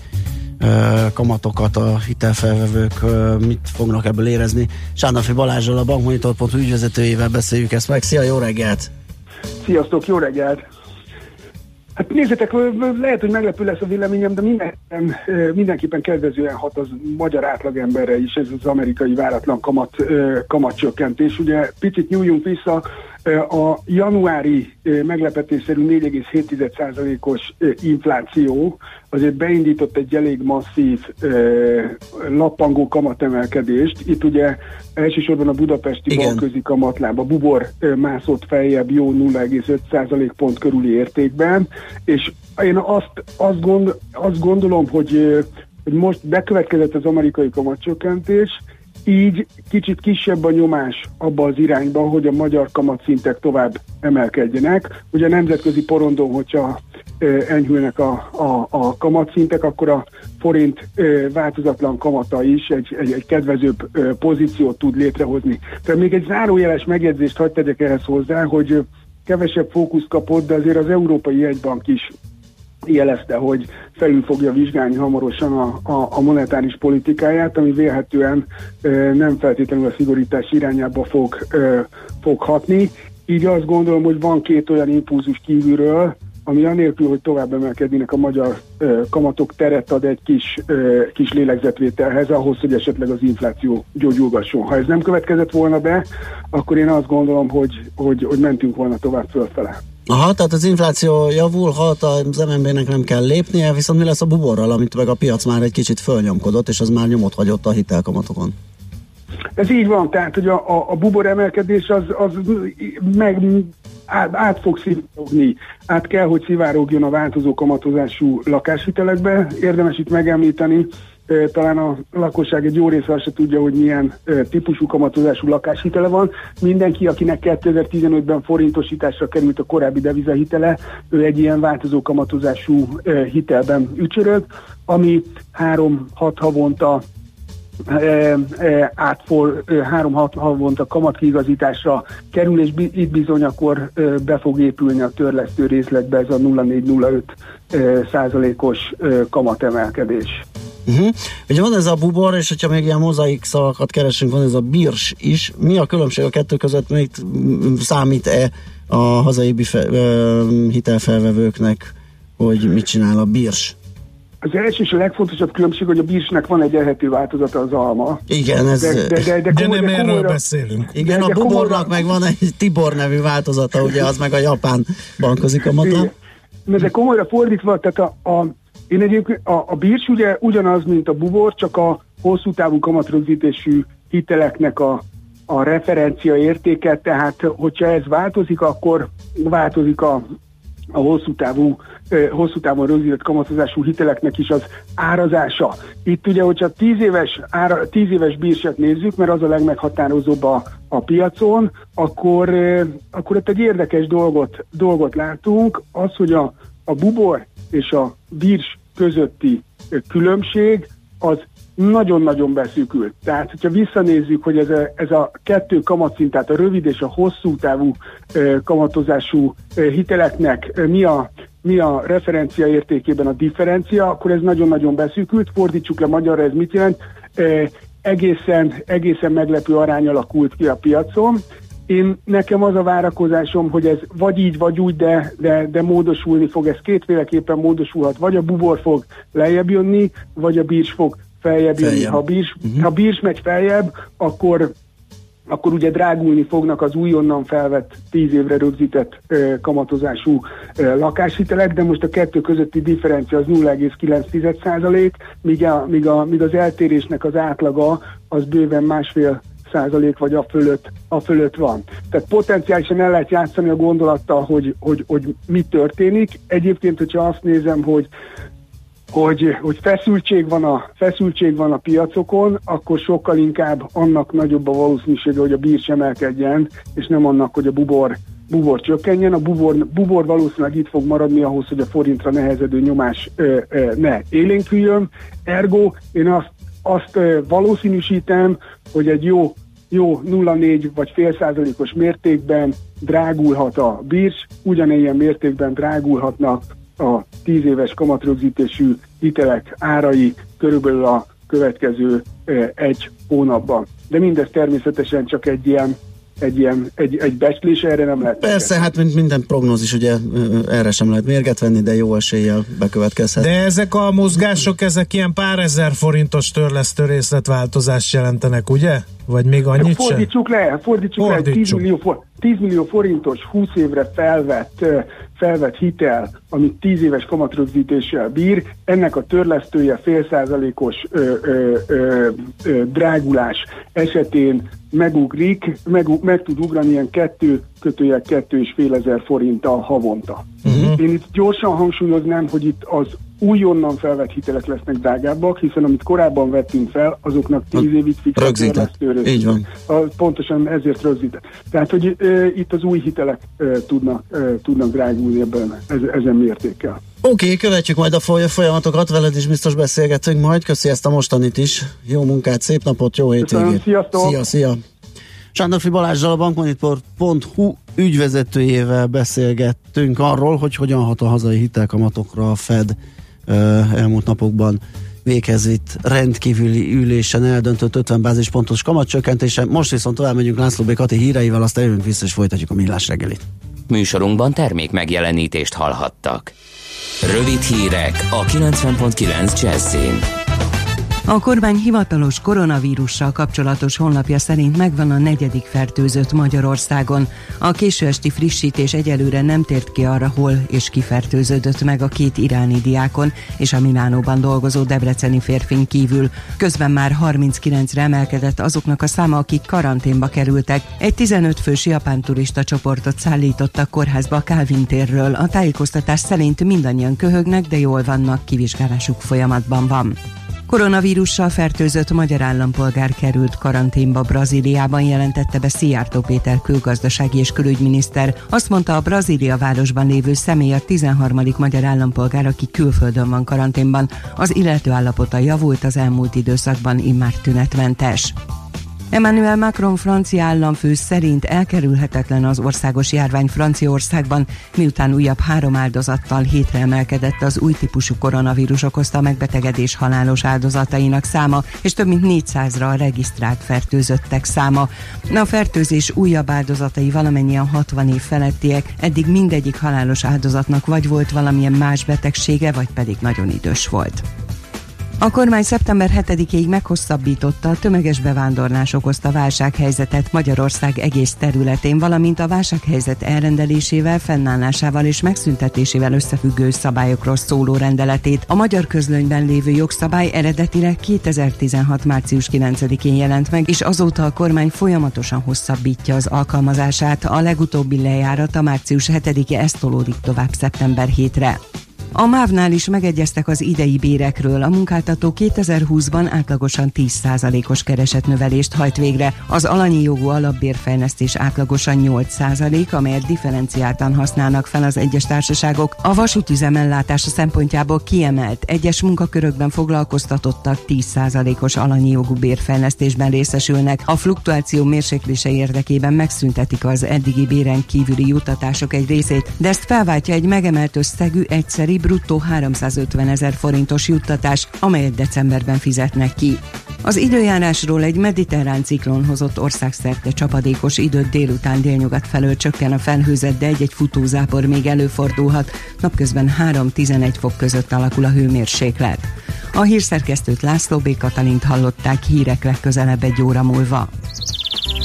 ö, kamatokat, a hitelfelvevők ö, mit fognak ebből érezni. Sándafi Balázsral, a bankmonitor pont hu ügyvezetőjével beszéljük ezt meg. Szia, jó reggelt! Sziasztok, jó reggelt! Hát nézzétek, lehet, hogy meglepő lesz a véleményem, de mindenképpen, mindenképpen kedvezően hat az magyar átlagemberre is ez az amerikai váratlan kamat, kamatcsökkentés. Ugye picit nyúljunk vissza, a januári meglepetésszerű négy egész hét tized százalékos infláció azért beindított egy elég masszív lappangó kamatemelkedést. Itt ugye elsősorban a budapesti bankközi kamatláb, a bubor mászott feljebb jó nulla egész öt tized százalékpont körüli értékben, és én azt, azt, gond, azt gondolom, hogy, hogy most bekövetkezett az amerikai kamatcsökkentés, így kicsit kisebb a nyomás abba az irányba, hogy a magyar kamatszintek tovább emelkedjenek. Ugye a nemzetközi porondon, hogyha enyhülnek a, a, a kamatszintek, akkor a forint változatlan kamata is egy, egy, egy kedvezőbb pozíciót tud létrehozni. Tehát még egy zárójeles megjegyzést hadd tegyek ehhez hozzá, hogy kevesebb fókusz kapott, de azért az Európai Jegybank is jelezte, hogy felül fogja vizsgálni hamarosan a, a, a monetáris politikáját, ami vélhetően e, nem feltétlenül a szigorítás irányába fog, e, fog hatni. Így azt gondolom, hogy van két olyan impulzus kívülről, ami anélkül, hogy tovább emelkednének a magyar e, kamatok, teret ad egy kis, e, kis lélegzetvételhez, ahhoz, hogy esetleg az infláció gyógyulgasson. Ha ez nem következett volna be, akkor én azt gondolom, hogy, hogy, hogy mentünk volna tovább fölfele. Aha, tehát az infláció javulhat, az em en bé-nek nem kell lépnie, viszont mi lesz a buborral, amit meg a piac már egy kicsit fölnyomkodott, és az már nyomot hagyott a hitelkamatokon? Ez így van, tehát hogy a, a, a bubor emelkedés az, az meg át, át fog szivárogni, át kell, hogy szivárogjon a változó kamatozású lakáshitelekbe. Érdemes itt megemlíteni, talán a lakosság egy jó része se tudja, hogy milyen típusú kamatozású lakáshitele van. Mindenki, akinek kétezer-tizenötben forintosításra került a korábbi devizahitele, ő egy ilyen változó kamatozású hitelben ücsörög, ami három-hat havonta átfor három-hat havonta kamatkiigazításra kerül, és itt bizony akkor be fog épülni a törlesztő részletbe ez a nulla egész négy nulla öt százalékos kamatemelkedés. Uh-huh. Ugye van ez a bubor, és hogyha még ilyen mozaik szavakat keresünk, van ez a birs is. Mi a különbség a kettő között, még számít-e a hazai bife- hitelfelvevőknek, hogy mit csinál a birs? Az első és a legfontosabb különbség, hogy a birsnek van egy elhető változata, az alma. Igen, ez... De, de, de, de, komoly, de nem de erről beszélünk. Igen, de, de a bubornak meg van egy Tibor nevű változata, ugye az meg a japán bankközi kamata. De komolyra fordítva, tehát a, a Én egyébként a, a birs ugye ugyanaz, mint a bubor, csak a hosszú távú kamatrögzítésű hiteleknek a, a referencia értéke, tehát hogyha ez változik, akkor változik a, a hosszú távú, eh, hosszú távon rögzített kamatozású hiteleknek is az árazása. Itt ugye, hogyha tíz éves, ára, tíz éves birset nézzük, mert az a legmeghatározóbb a, a piacon, akkor, eh, akkor itt egy érdekes dolgot, dolgot látunk, az, hogy a, a bubor és a birs közötti különbség az nagyon-nagyon beszűkült. Tehát, hogyha visszanézzük, hogy ez a, ez a kettő kamatszint, tehát a rövid és a hosszú távú kamatozású hiteleknek mi a, mi a referencia értékében a differencia, akkor ez nagyon-nagyon beszűkült. Fordítsuk le magyarra, ez mit jelent? egészen, egészen meglepő arány alakult ki a piacon. Én nekem az a várakozásom, hogy ez vagy így, vagy úgy, de, de, de módosulni fog, ez kétféleképpen módosulhat, vagy a bubor fog lejjebb jönni, vagy a bircs fog feljebb jönni. Ha bircs, uh-huh. ha bircs megy feljebb, akkor, akkor ugye drágulni fognak az újonnan felvett tíz évre rögzített ö, kamatozású ö, lakáshitelek, de most a kettő közötti differencia az nulla egész kilenc százalék, míg, a, míg, a, míg az eltérésnek az átlaga az bőven másfél százalék vagy a fölött, a fölött van. Tehát potenciálisan el lehet játszani a gondolattal, hogy, hogy, hogy mi történik. Egyébként, hogyha azt nézem, hogy, hogy, hogy feszültség van a, feszültség van a piacokon, akkor sokkal inkább annak nagyobb a valószínűsége, hogy a bircs emelkedjen, és nem annak, hogy a bubor, bubor csökkenjen. A bubor, bubor valószínűleg itt fog maradni ahhoz, hogy a forintra nehezedő nyomás ö, ö, ne élénküljön. Ergo, én azt, azt ö, valószínűsítem, hogy egy jó jó nulla egész négy vagy fél százalékos mértékben drágulhat a bircs, ugyanilyen mértékben drágulhatnak a tíz éves kamatrögzítésű hitelek árai körülbelül a következő egy hónapban. De mindez természetesen csak egy ilyen, egy ilyen egy, egy becslés, erre nem lehet. Persze, mérget. Hát mint minden prognózis, ugye erre sem lehet mérget venni, de jó eséllyel bekövetkezhet. De ezek a mozgások, ezek ilyen pár ezer forintos törlesztő részletváltozást jelentenek, ugye? Vagy még annyit sem? Fordítsuk le, fordítsuk, fordítsuk. le, tíz millió forintos húsz évre felvett, felvett hitel, amit tíz éves kamatrögzítéssel bír, ennek a törlesztője fél százalékos ö, ö, ö, ö, drágulás esetén megugrik, meg, meg tud ugrani ilyen kettő kötőjel kettő és fél ezer forinttal havonta. Uh-huh. Én itt gyorsan hangsúlyoznám, hogy itt az újonnan felvett hitelek lesznek drágábbak, hiszen amit korábban vettünk fel, azoknak tíz évig fixet törlesztőről. Így van. Pontosan ezért rögzített. Tehát, hogy ö, itt az új hitelek ö, tudnak, ö, tudnak drágulni ebben ez, ezen mértékkel. Oké, okay, követjük majd a folyamatokat, veled is biztos beszélgetünk majd. Köszi ezt a mostanit is. Jó munkát, szép napot, jó hétvégét. Sziasztok! Szia, szia! Sándorfi Balázzsal, a bankmonitor pont hu ügyvezetőjével beszélgettünk arról, hogy hogyan hat a hazai hitelkamatokra a Fed elmúlt napokban véghez itt rendkívüli ülésen eldöntött ötven bázispontos kamatcsökkentése. Most viszont tovább megyünk László B. Kati híreivel, aztán jövünk vissza és folytatjuk a Millás reggelit. Műsorunkban termék megjelenítést hallhattak. Rövid hírek a kilencven egész kilenc Jazzyn. A kormány hivatalos koronavírussal kapcsolatos honlapja szerint megvan a negyedik fertőzött Magyarországon. A késő esti frissítés egyelőre nem tért ki arra, hol és kifertőződött meg a két iráni diákon és a Milánóban dolgozó debreceni férfin kívül. Közben már harminckilencre emelkedett azoknak a száma, akik karanténba kerültek. Egy tizenöt fős japán turista csoportot szállítottak kórházba a Kálvin térről. A tájékoztatás szerint mindannyian köhögnek, de jól vannak, kivizsgálásuk folyamatban van. Koronavírussal fertőzött magyar állampolgár került karanténba Brazíliában, jelentette be Szijjártó Péter külgazdasági és külügyminiszter. Azt mondta, a Brazília városban lévő személy a tizenharmadik magyar állampolgár, aki külföldön van karanténban. Az illető állapota javult az elmúlt időszakban, immár tünetmentes. Emmanuel Macron francia államfő szerint elkerülhetetlen az országos járvány Franciaországban, miután újabb három áldozattal hétre emelkedett az új típusú koronavírus okozta megbetegedés halálos áldozatainak száma, és több mint négyszázra a regisztrált fertőzöttek száma. A fertőzés újabb áldozatai valamennyien hatvan év felettiek, eddig mindegyik halálos áldozatnak vagy volt valamilyen más betegsége, vagy pedig nagyon idős volt. A kormány szeptember hetedikéig meghosszabbította a tömeges bevándorlás okozta válsághelyzetet Magyarország egész területén, valamint a válsághelyzet elrendelésével, fennállásával és megszüntetésével összefüggő szabályokról szóló rendeletét. A magyar közlönyben lévő jogszabály eredetileg kétezer-tizenhat. március kilencedikén jelent meg, és azóta a kormány folyamatosan hosszabbítja az alkalmazását. A legutóbbi lejárat a március hetedike, ez tolódik tovább szeptember hétre. A mávnál is megegyeztek az idei bérekről. A munkáltató kétezer-húszban átlagosan tíz százalékos keresetnövelést hajt végre. Az alanyi jogú alapbérfejlesztés átlagosan nyolc százalék, amelyet differenciáltan használnak fel az egyes társaságok. A vasútüzem ellátása szempontjából kiemelt, egyes munkakörökben foglalkoztatottak tíz százalékos alanyi jogú bérfejlesztésben részesülnek. A fluktuáció mérséklése érdekében megszüntetik az eddigi béren kívüli juttatások egy részét, de ezt felváltja egy megemelt összegű egyszeri bruttó háromszázötven ezer forintos juttatás, amelyet decemberben fizetnek ki. Az időjárásról: egy mediterrán ciklon hozott országszerte csapadékos időt, délután délnyugat felől csökken a felhőzet, de egy-egy futózápor még előfordulhat, napközben három-tizenegy fok között alakul a hőmérséklet. A hírszerkesztőt, László B. Katalint hallották. Hírek legközelebb egy óra múlva.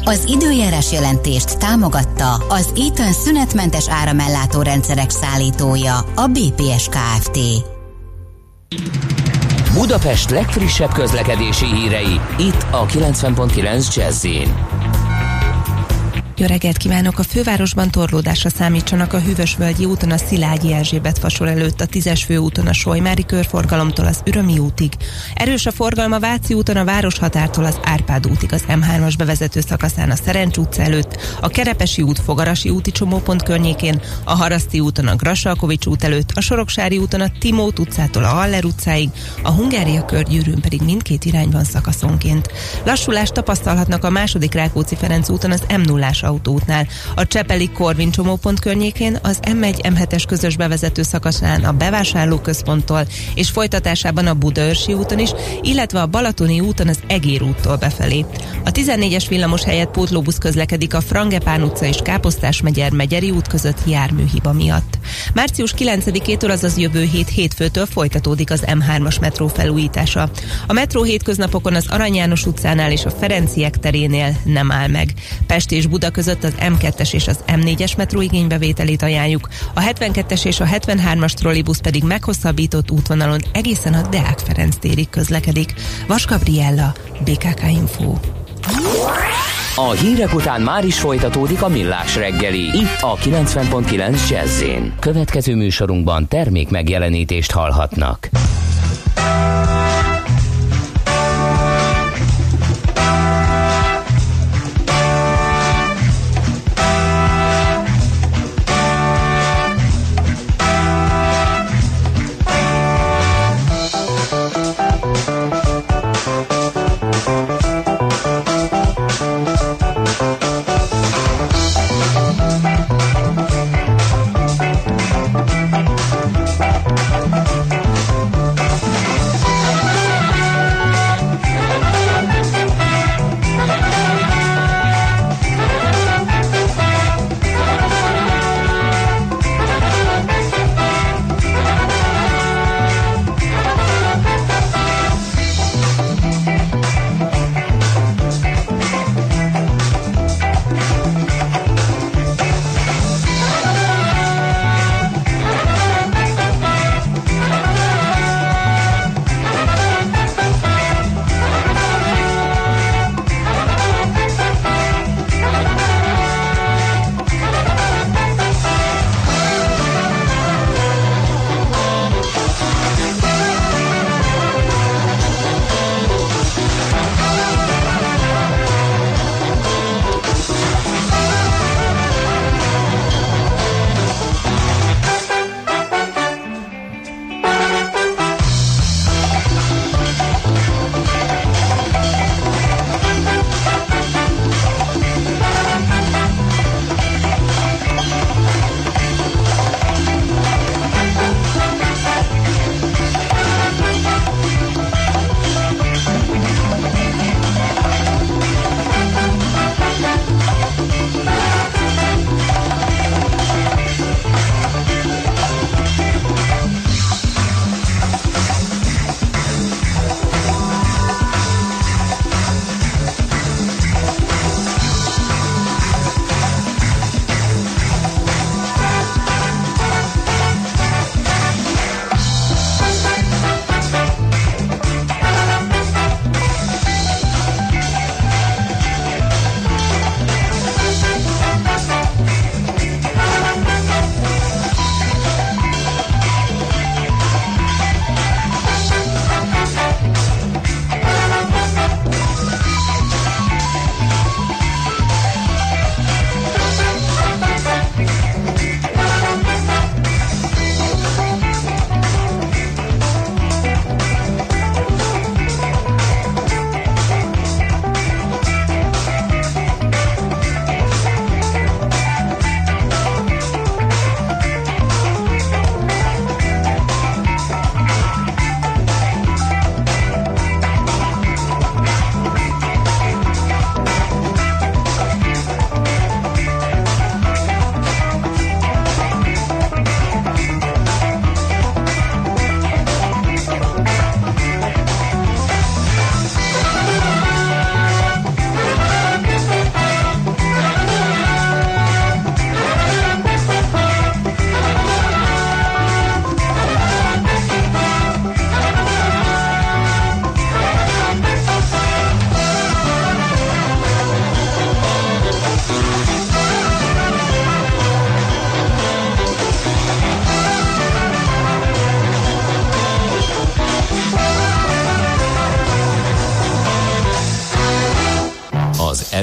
Az időjárás jelentést támogatta az Eaton szünetmentes áramellátó rendszerek szállítója, a bé pé es Kft. Budapest legfrissebb közlekedési hírei, itt a kilencven egész kilenc Jazzyn. Jó reggelt kívánok! A fővárosban torlódásra számítsanak a Hűvösvölgyi úton a Szilágyi Erzsébet fasor előtt, a tízes főúton a Solymári körforgalomtól az Ürömi útig. Erős a forgalom a Váci úton a Városhatártól az Árpád útig, az M hármas bevezető szakaszán a Szerencs utca előtt, a Kerepesi út Fogarasi úti csomópont környékén, a Haraszti úton a Grassalkovics út előtt, a Soroksári úton a Timót utcától a Haller utcáig, a Hungária körgyűrűn pedig mindkét irányban szakaszonként. Lassulást tapasztalhatnak a második Rákóczi-Ferenc úton az M nullás autóútnál, a Csepeli Korvin csomópont környékén, az M egy M hetes közös bevezető szakaszán a bevásárlóközponttól és folytatásában a Budaörsi úton is, illetve a Balatoni úton az Egér úttól befelé. A tizennégyes villamos helyett pótlóbusz közlekedik a Frangepán utca és Káposztásmegyer Megyeri út között járműhiba miatt. március kilencedikétől, azaz jövő hét hétfőtől folytatódik az M hármas metró felújítása. A metró hétköznapokon az Arany János utcánál és a Ferenciek terénél nem áll meg. Pest és Buda között az M kettes és az M négyes metró igénybevételét ajánljuk, a hetvenkettes és a hetvenhármas trollibusz pedig meghosszabbított útvonalon egészen a Deák Ferenc térig közlekedik. Vas Gabriella, bé ká ká Info. A hírek után már is folytatódik a Millás reggeli, itt a kilencven egész kilenc Jazz-én. Következő műsorunkban termék megjelenítést hallhatnak.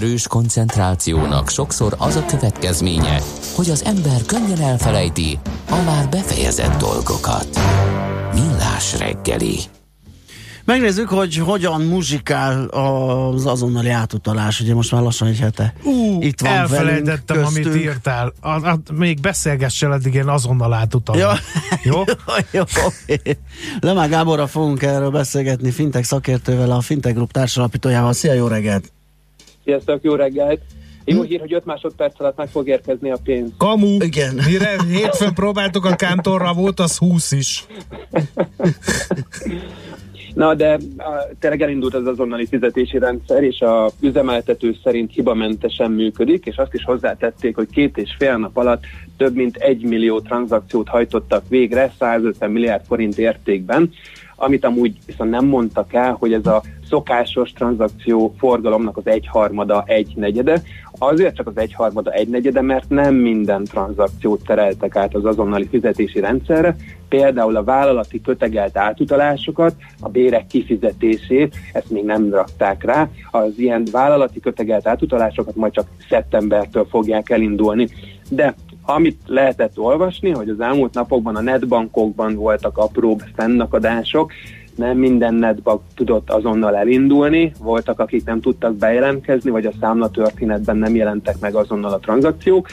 erős koncentrációnak sokszor az a következménye, hogy az ember könnyen elfelejti a már befejezett dolgokat. Millás reggeli. Megnézzük, hogy hogyan muzsikál az azonnali átutalás, ugye most már lassan egy hete. Ú, itt van elfelejtettem, velünk, amit írtál. A, a, még beszélgessel, eddig én azonnal átutalom. Ja. Jó? Jó, okay. Lemá Gáborra fogunk erről beszélgetni, fintech szakértővel, a Fintech Group társalapítójával. Szia, jó reggelt! Sziasztok, jó reggelt! Jó hír, hogy öt másodperc alatt meg fog érkezni a pénz. Kamu! Igen. Mire hétfőn próbáltuk a kántorra, volt az húsz is. Na, de tényleg elindult az azonnali fizetési rendszer, és a üzemeltető szerint hibamentesen működik, és azt is hozzátették, hogy két és fél nap alatt több mint egy millió tranzakciót hajtottak végre százötven milliárd forint értékben, amit amúgy viszont nem mondtak el, hogy ez a szokásos tranzakció forgalomnak az egyharmada, egynegyede. Azért csak az egyharmada, egynegyede, mert nem minden tranzakciót tereltek át az azonnali fizetési rendszerre, például a vállalati kötegelt átutalásokat, a bérek kifizetését, ezt még nem rakták rá, az ilyen vállalati kötegelt átutalásokat majd csak szeptembertől fogják elindulni. De amit lehetett olvasni, hogy az elmúlt napokban a netbankokban voltak apróbb fennakadások, nem minden netbank tudott azonnal elindulni, voltak, akik nem tudtak bejelentkezni, vagy a számlatörténetben nem jelentek meg azonnal a tranzakciók.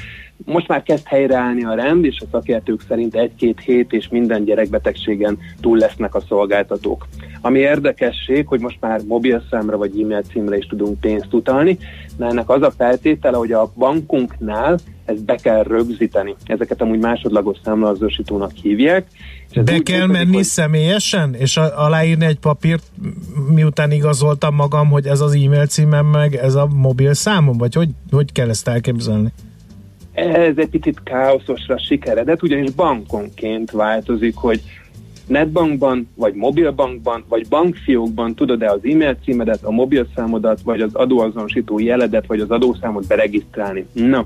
Most már kezd helyreállni a rend, és a szakértők szerint egy-két hét és minden gyerekbetegségen túl lesznek a szolgáltatók. Ami érdekesség, hogy most már mobilszámra vagy e-mail címre is tudunk pénzt utalni, de ennek az a feltétele, hogy a bankunknál ezt be kell rögzíteni. Ezeket amúgy másodlagos számlazonosítónak hívják. Be kell menni pedig, hogy... személyesen, és aláírni egy papírt, miután igazoltam magam, hogy ez az e-mail címem, meg ez a mobil számom, vagy hogy, hogy kell ezt elképzelni? Ez egy picit káoszosra sikeredett, ugyanis bankonként változik, hogy netbankban, vagy mobilbankban, vagy bankfiókban tudod-e az e-mail címedet, a mobilszámodat, vagy az adóazonosító jeledet, vagy az adószámot beregisztrálni. Na,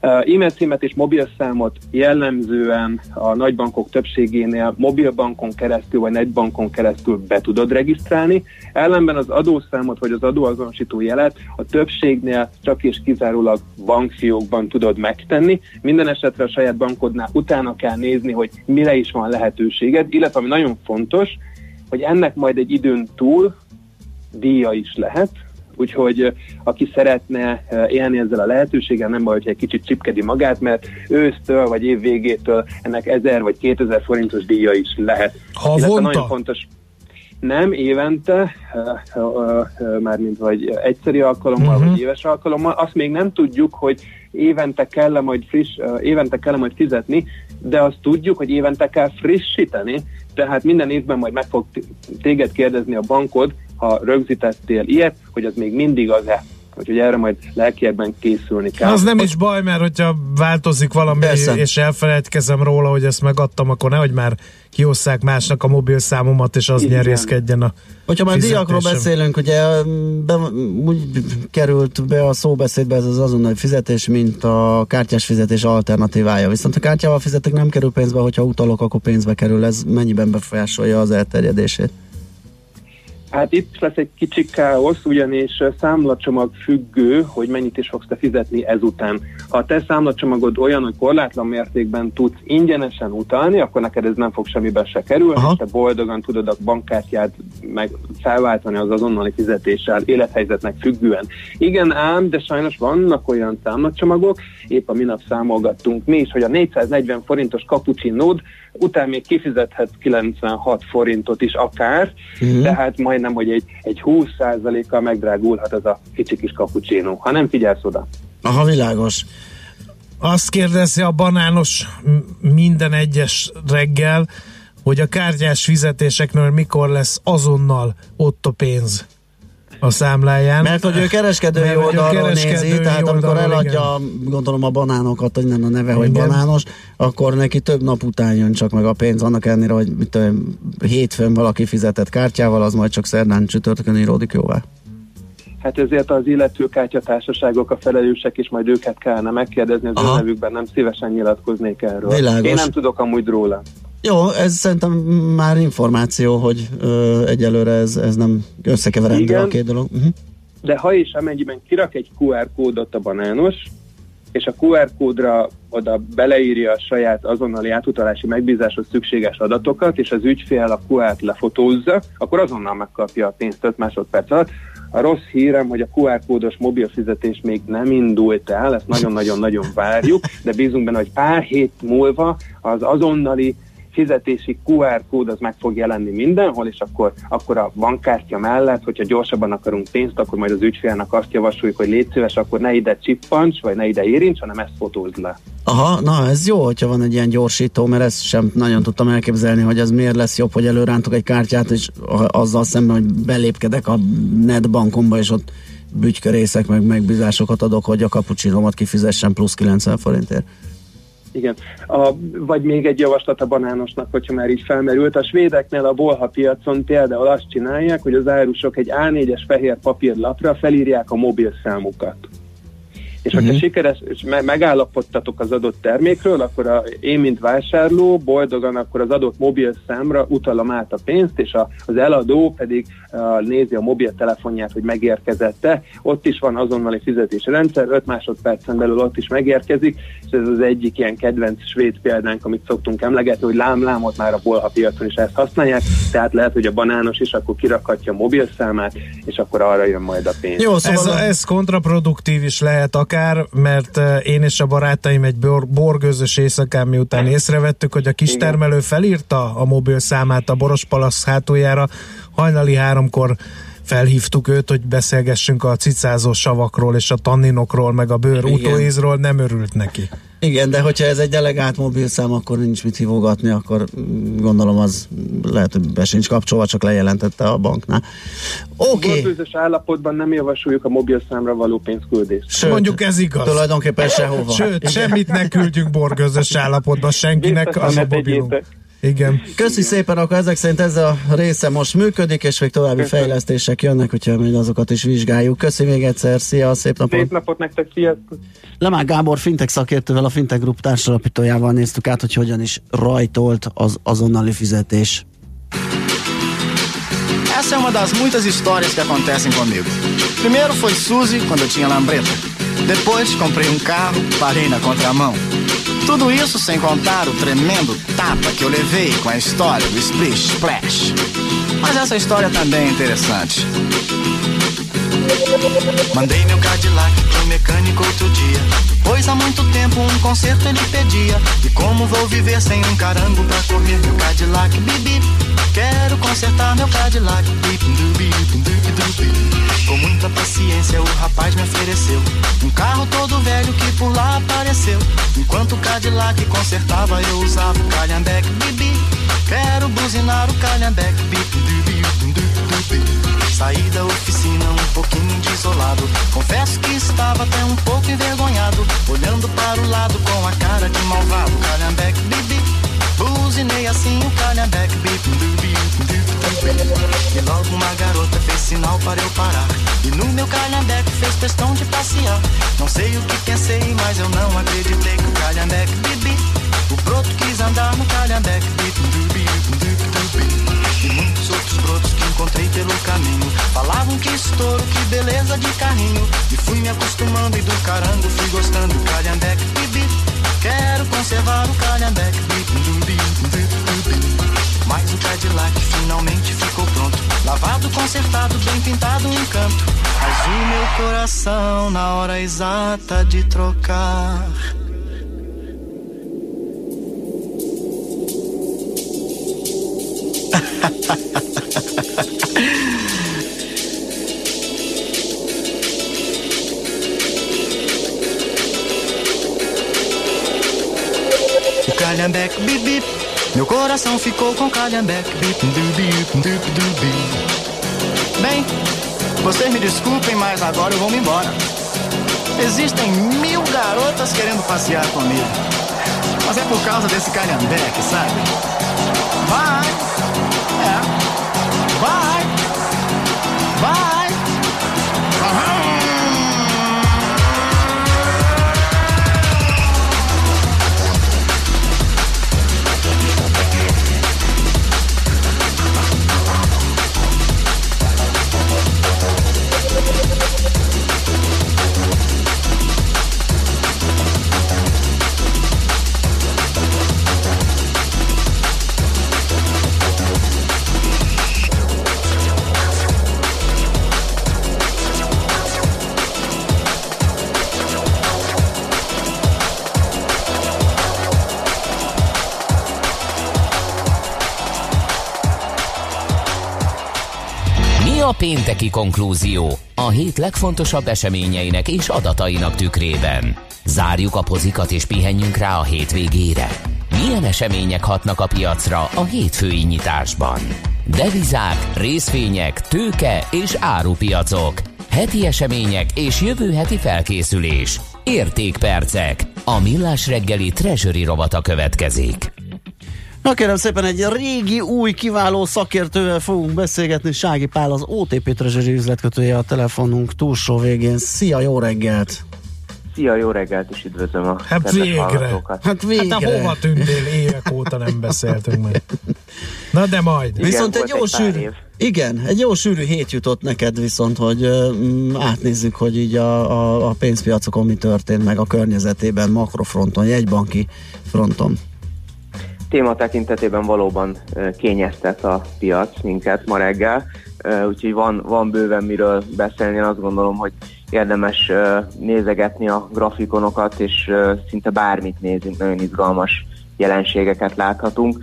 e-mail címet és mobilszámot jellemzően a nagybankok többségénél mobilbankon keresztül, vagy netbankon keresztül be tudod regisztrálni, ellenben az adószámot, vagy az adóazonosító jelet a többségnél csak és kizárólag bankfiókban tudod megtenni. Minden esetre a saját bankodnál utána kell nézni, hogy mire is van lehetőséged, illetve ami nagyon fontos, hogy ennek majd egy időn túl díja is lehet, úgyhogy aki szeretne élni ezzel a lehetőséggel, nem baj, hogy egy kicsit csipkedi magát, mert ősztől vagy év végétől ennek ezer vagy kétezer forintos díja is lehet. Havonta? Nagyon fontos. Nem, évente, mármint vagy egyszeri alkalommal, uh-huh. vagy éves alkalommal, azt még nem tudjuk, hogy évente kell majd friss, évente kell majd fizetni, de azt tudjuk, hogy évente kell frissíteni, tehát minden évben majd meg fog téged kérdezni a bankod, ha rögzítettél ilyet, hogy az még mindig az-e. Úgyhogy erre majd lelkiekben készülni kell. Az nem is baj, mert hogyha változik valami, Persze. és elfelejtkezem róla, hogy ezt megadtam, akkor nehogy már kiosszák másnak a mobilszámomat, és az nyerészkedjen a Hogyha már díjakról beszélünk, ugye be, úgy került be a szóbeszédbe ez az azonnali fizetés, mint a kártyás fizetés alternatívája. Viszont a kártyával fizetek, nem kerül pénzbe, hogyha utalok, akkor pénzbe kerül. Ez mennyiben befolyásolja az elterjedését? Hát itt lesz egy kicsi káosz, ugyanis számlacsomag függő, hogy mennyit is fogsz te fizetni ezután. Ha a te számlacsomagod olyan, hogy korlátlan mértékben tudsz ingyenesen utalni, akkor neked ez nem fog semmibe se kerülni, és te boldogan tudod a bankkártyát meg felváltani az azonnali fizetéssel, élethelyzetnek függően. Igen ám, de sajnos vannak olyan számlacsomagok, épp a minap számolgattunk mi is, hogy a négyszáznegyven forintos kapucsinód után még kifizethetsz kilencvenhat forintot is akár, mm. tehát majdnem, hogy egy, egy húsz százalékkal megdrágulhat ez a kicsi kis kapucsinó, ha nem figyelsz oda. Aha, világos. Azt kérdezi a banános minden egyes reggel, hogy a kártyás fizetéseknél mikor lesz azonnal ott a pénz a számláján. Mert hogy ő kereskedői Mert, oldalról kereskedői nézi, tehát amikor eladja, igen. gondolom a banánokat, hogy nem a neve, igen. hogy banános, akkor neki több nap után jön csak meg a pénz, annak ellenére, hogy mit tudom, hétfőn valaki fizetett kártyával, az majd csak szerdán csütörtökön íródik jóvá. Hát ezért az illető kártyatársaságok a felelősek, és majd őket kellene megkérdezni, az Aha. ő nevükben nem szívesen nyilatkoznék erről. Világos. Én nem tudok amúgy róla. Jó, ez szerintem már információ, hogy ö, egyelőre ez, ez nem összekeverendő Igen. a két dolog. Uh-huh. de ha és amennyiben kirak egy kú er kódot a banános, és a kú er kódra oda beleírja a saját azonnali átutalási megbízáshoz szükséges adatokat, és az ügyfél a kú ert lefotózza, akkor azonnal megkapja a pénzt öt másodperc alatt. A rossz hírem, hogy a kú er kódos mobil fizetés még nem indult el, ezt nagyon-nagyon-nagyon várjuk, de bízunk benne, hogy pár hét múlva az azonnali fizetési kú er kód az meg fog jelenni mindenhol, és akkor, akkor a bankkártya mellett, hogyha gyorsabban akarunk pénzt, akkor majd az ügyfélnek azt javasoljuk, hogy légy szíves, akkor ne ide csippancs, vagy ne ide érints, hanem ezt fotózd le. Aha, na ez jó, hogyha van egy ilyen gyorsító, mert ezt sem nagyon tudtam elképzelni, hogy ez miért lesz jobb, hogy előrántok egy kártyát, és azzal szemben, hogy belépkedek a netbankomba, és ott bütykörészek, meg megbízásokat adok, hogy a kapucsinomat kifizessem plusz kilencven forintért. Igen. A, vagy még egy javaslat a banánosnak, hogyha már így felmerült. A svédeknél a bolha piacon például azt csinálják, hogy az árusok egy á négyes fehér papírlapra felírják a mobilszámukat. És uh-huh. hogyha sikeres, és megállapodtatok az adott termékről, akkor a, én, mint vásárló, boldogan akkor az adott mobilszámra utalom át a pénzt, és a, az eladó pedig a, nézi a mobiltelefonját, hogy megérkezette. Ott is van azonnali fizetési rendszer, öt másodpercen belül ott is megérkezik, és ez az egyik ilyen kedvenc svéd példánk, amit szoktunk emlegetni, hogy lám-lámot már a bolha piacon is ezt használják, tehát lehet, hogy a banános is akkor kirakhatja a mobilszámát, és akkor arra jön majd a pénz. Jó, szóval ez, a, ez kontraproduktív is lehet, akár, mert én és a barátaim egy borgőzös éjszakán, miután észrevettük, hogy a kistermelő felírta a mobil számát a borospalasz hátuljára, hajnali háromkor felhívtuk őt, hogy beszélgessünk a cicázó savakról és a tanninokról, meg a bőr Igen. utóízról, nem örült neki. Igen, de hogyha ez egy delegált mobilszám, akkor nincs mit hívogatni, akkor gondolom az lehet, hogy be sincs kapcsolva, csak lejelentette a banknál. Oké. Okay. Borgőzös állapotban nem javasoljuk a mobilszámra való pénzküldést. Sőt, mondjuk ez igaz. Tulajdonképpen sehova. Sőt, Igen. semmit ne küldjünk borgőzös állapotban senkinek, biztos az a mobilunk. Igen. Köszi Igen. szépen, akkor ezek szerint ez a része most működik, és még további Köszön. fejlesztések jönnek, úgyhogy még azokat is vizsgáljuk. Köszi még egyszer, szia, szép napot! Szép napot nektek, sziasztok! Lemák Gábor fintech szakértővel, a Fintech Group társalapítójával néztük át, hogy hogyan is rajtolt az azonnali fizetés. Essa é uma das muitas histórias que acontecem comigo. Primeiro foi Suzy, quando eu tinha lambreta. Depois comprei um carro, parei na contramão. Tudo isso sem contar o tremendo tapa que eu levei com a história do Splish Splash. Mas essa história também é interessante. Mandei meu Cadillac pro mecânico outro dia, pois há muito tempo um conserto ele pedia. E como vou viver sem um carango pra correr meu Cadillac, bibi? Quero consertar meu Cadillac. Com muita paciência o rapaz me ofereceu um carro todo velho que por lá apareceu. Enquanto o Cadillac consertava eu usava o Calhambeque, bibi. Quero buzinar o Calhambeque, bibi. Saí da oficina um pouquinho desolado, confesso que estava até um pouco envergonhado, olhando para o lado com a cara de malvado. Calhambeque, bibi, buzinei assim o calhambeque, bibi. E logo uma garota fez sinal para eu parar, e no meu calhambeque fez questão de passear. Não sei o que pensei, mas eu não acreditei que o calhambeque, bibi, o broto quis andar no calhambeque, bibi. E muitos outros brotos que encontrei pelo caminho falavam que estouro, que beleza de carrinho. E fui me acostumando e do carango fui gostando. Calhambeque, bibi, quero conservar o calhambeque, bibi. Mas o Cadillac finalmente ficou pronto, lavado, consertado, bem pintado, um encanto. Mas o meu coração na hora exata de trocar o calhambeque, bip, bip, meu coração ficou com o calhambeque, bip, bip, bip, bip. Bem, vocês me desculpem, mas agora eu vou me embora. Existem mil garotas querendo passear comigo, mas é por causa desse calhambeque, sabe? Bye! Bye! Bye! Aham! A pénteki konklúzió a hét legfontosabb eseményeinek és adatainak tükrében. Zárjuk a pozikat és pihenjünk rá a hétvégére. Milyen események hatnak a piacra a hétfői nyitásban? Devizák, részvények, tőke és árupiacok. Heti események és jövő heti felkészülés. Értékpercek. A Millás reggeli Treasury rovata következik. Na kérem szépen, egy régi, új, kiváló szakértővel fogunk beszélgetni. Sági Pál, az o té pé Treasury üzletkötője a telefonunk túlsó végén. Szia, jó reggelt! Szia, jó reggelt, és üdvözlöm a hát végre. Hát végre! Hát hova tűntél? Évek óta nem beszéltünk meg. Na de majd! Igen, viszont egy jó, egy, sűrű, igen, egy jó sűrű hét jutott neked viszont, hogy m- átnézzük, hogy így a, a, a pénzpiacokon mi történt, meg a környezetében, makrofronton, jegybanki fronton. Téma tekintetében valóban kényeztet a piac minket ma reggel, úgyhogy van, van bőven miről beszélni. Én azt gondolom, hogy érdemes nézegetni a grafikonokat, és szinte bármit nézünk, nagyon izgalmas jelenségeket láthatunk.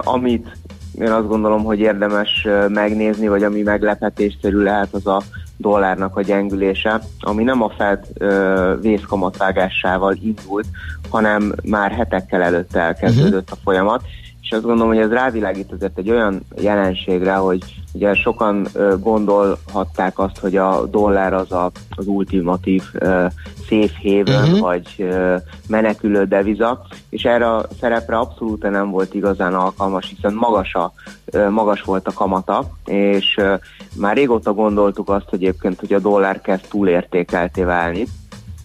Amit én azt gondolom, hogy érdemes megnézni, vagy ami meglepetésszerű lehet, az a dollárnak a gyengülése, ami nem a Fed ö, vészkamatvágásával indult, hanem már hetekkel előtte elkezdődött a folyamat, és azt gondolom, hogy ez rávilágít azért egy olyan jelenségre, hogy ugye sokan ö, gondolhatták azt, hogy a dollár az a, az ultimatív ö, safe haven, uh-huh. vagy ö, menekülő deviza, és erre a szerepre abszolút nem volt igazán alkalmas, hiszen magas, a, ö, magas volt a kamata, és ö, már régóta gondoltuk azt egyébként, hogy a dollár kezd túlértékelté válni,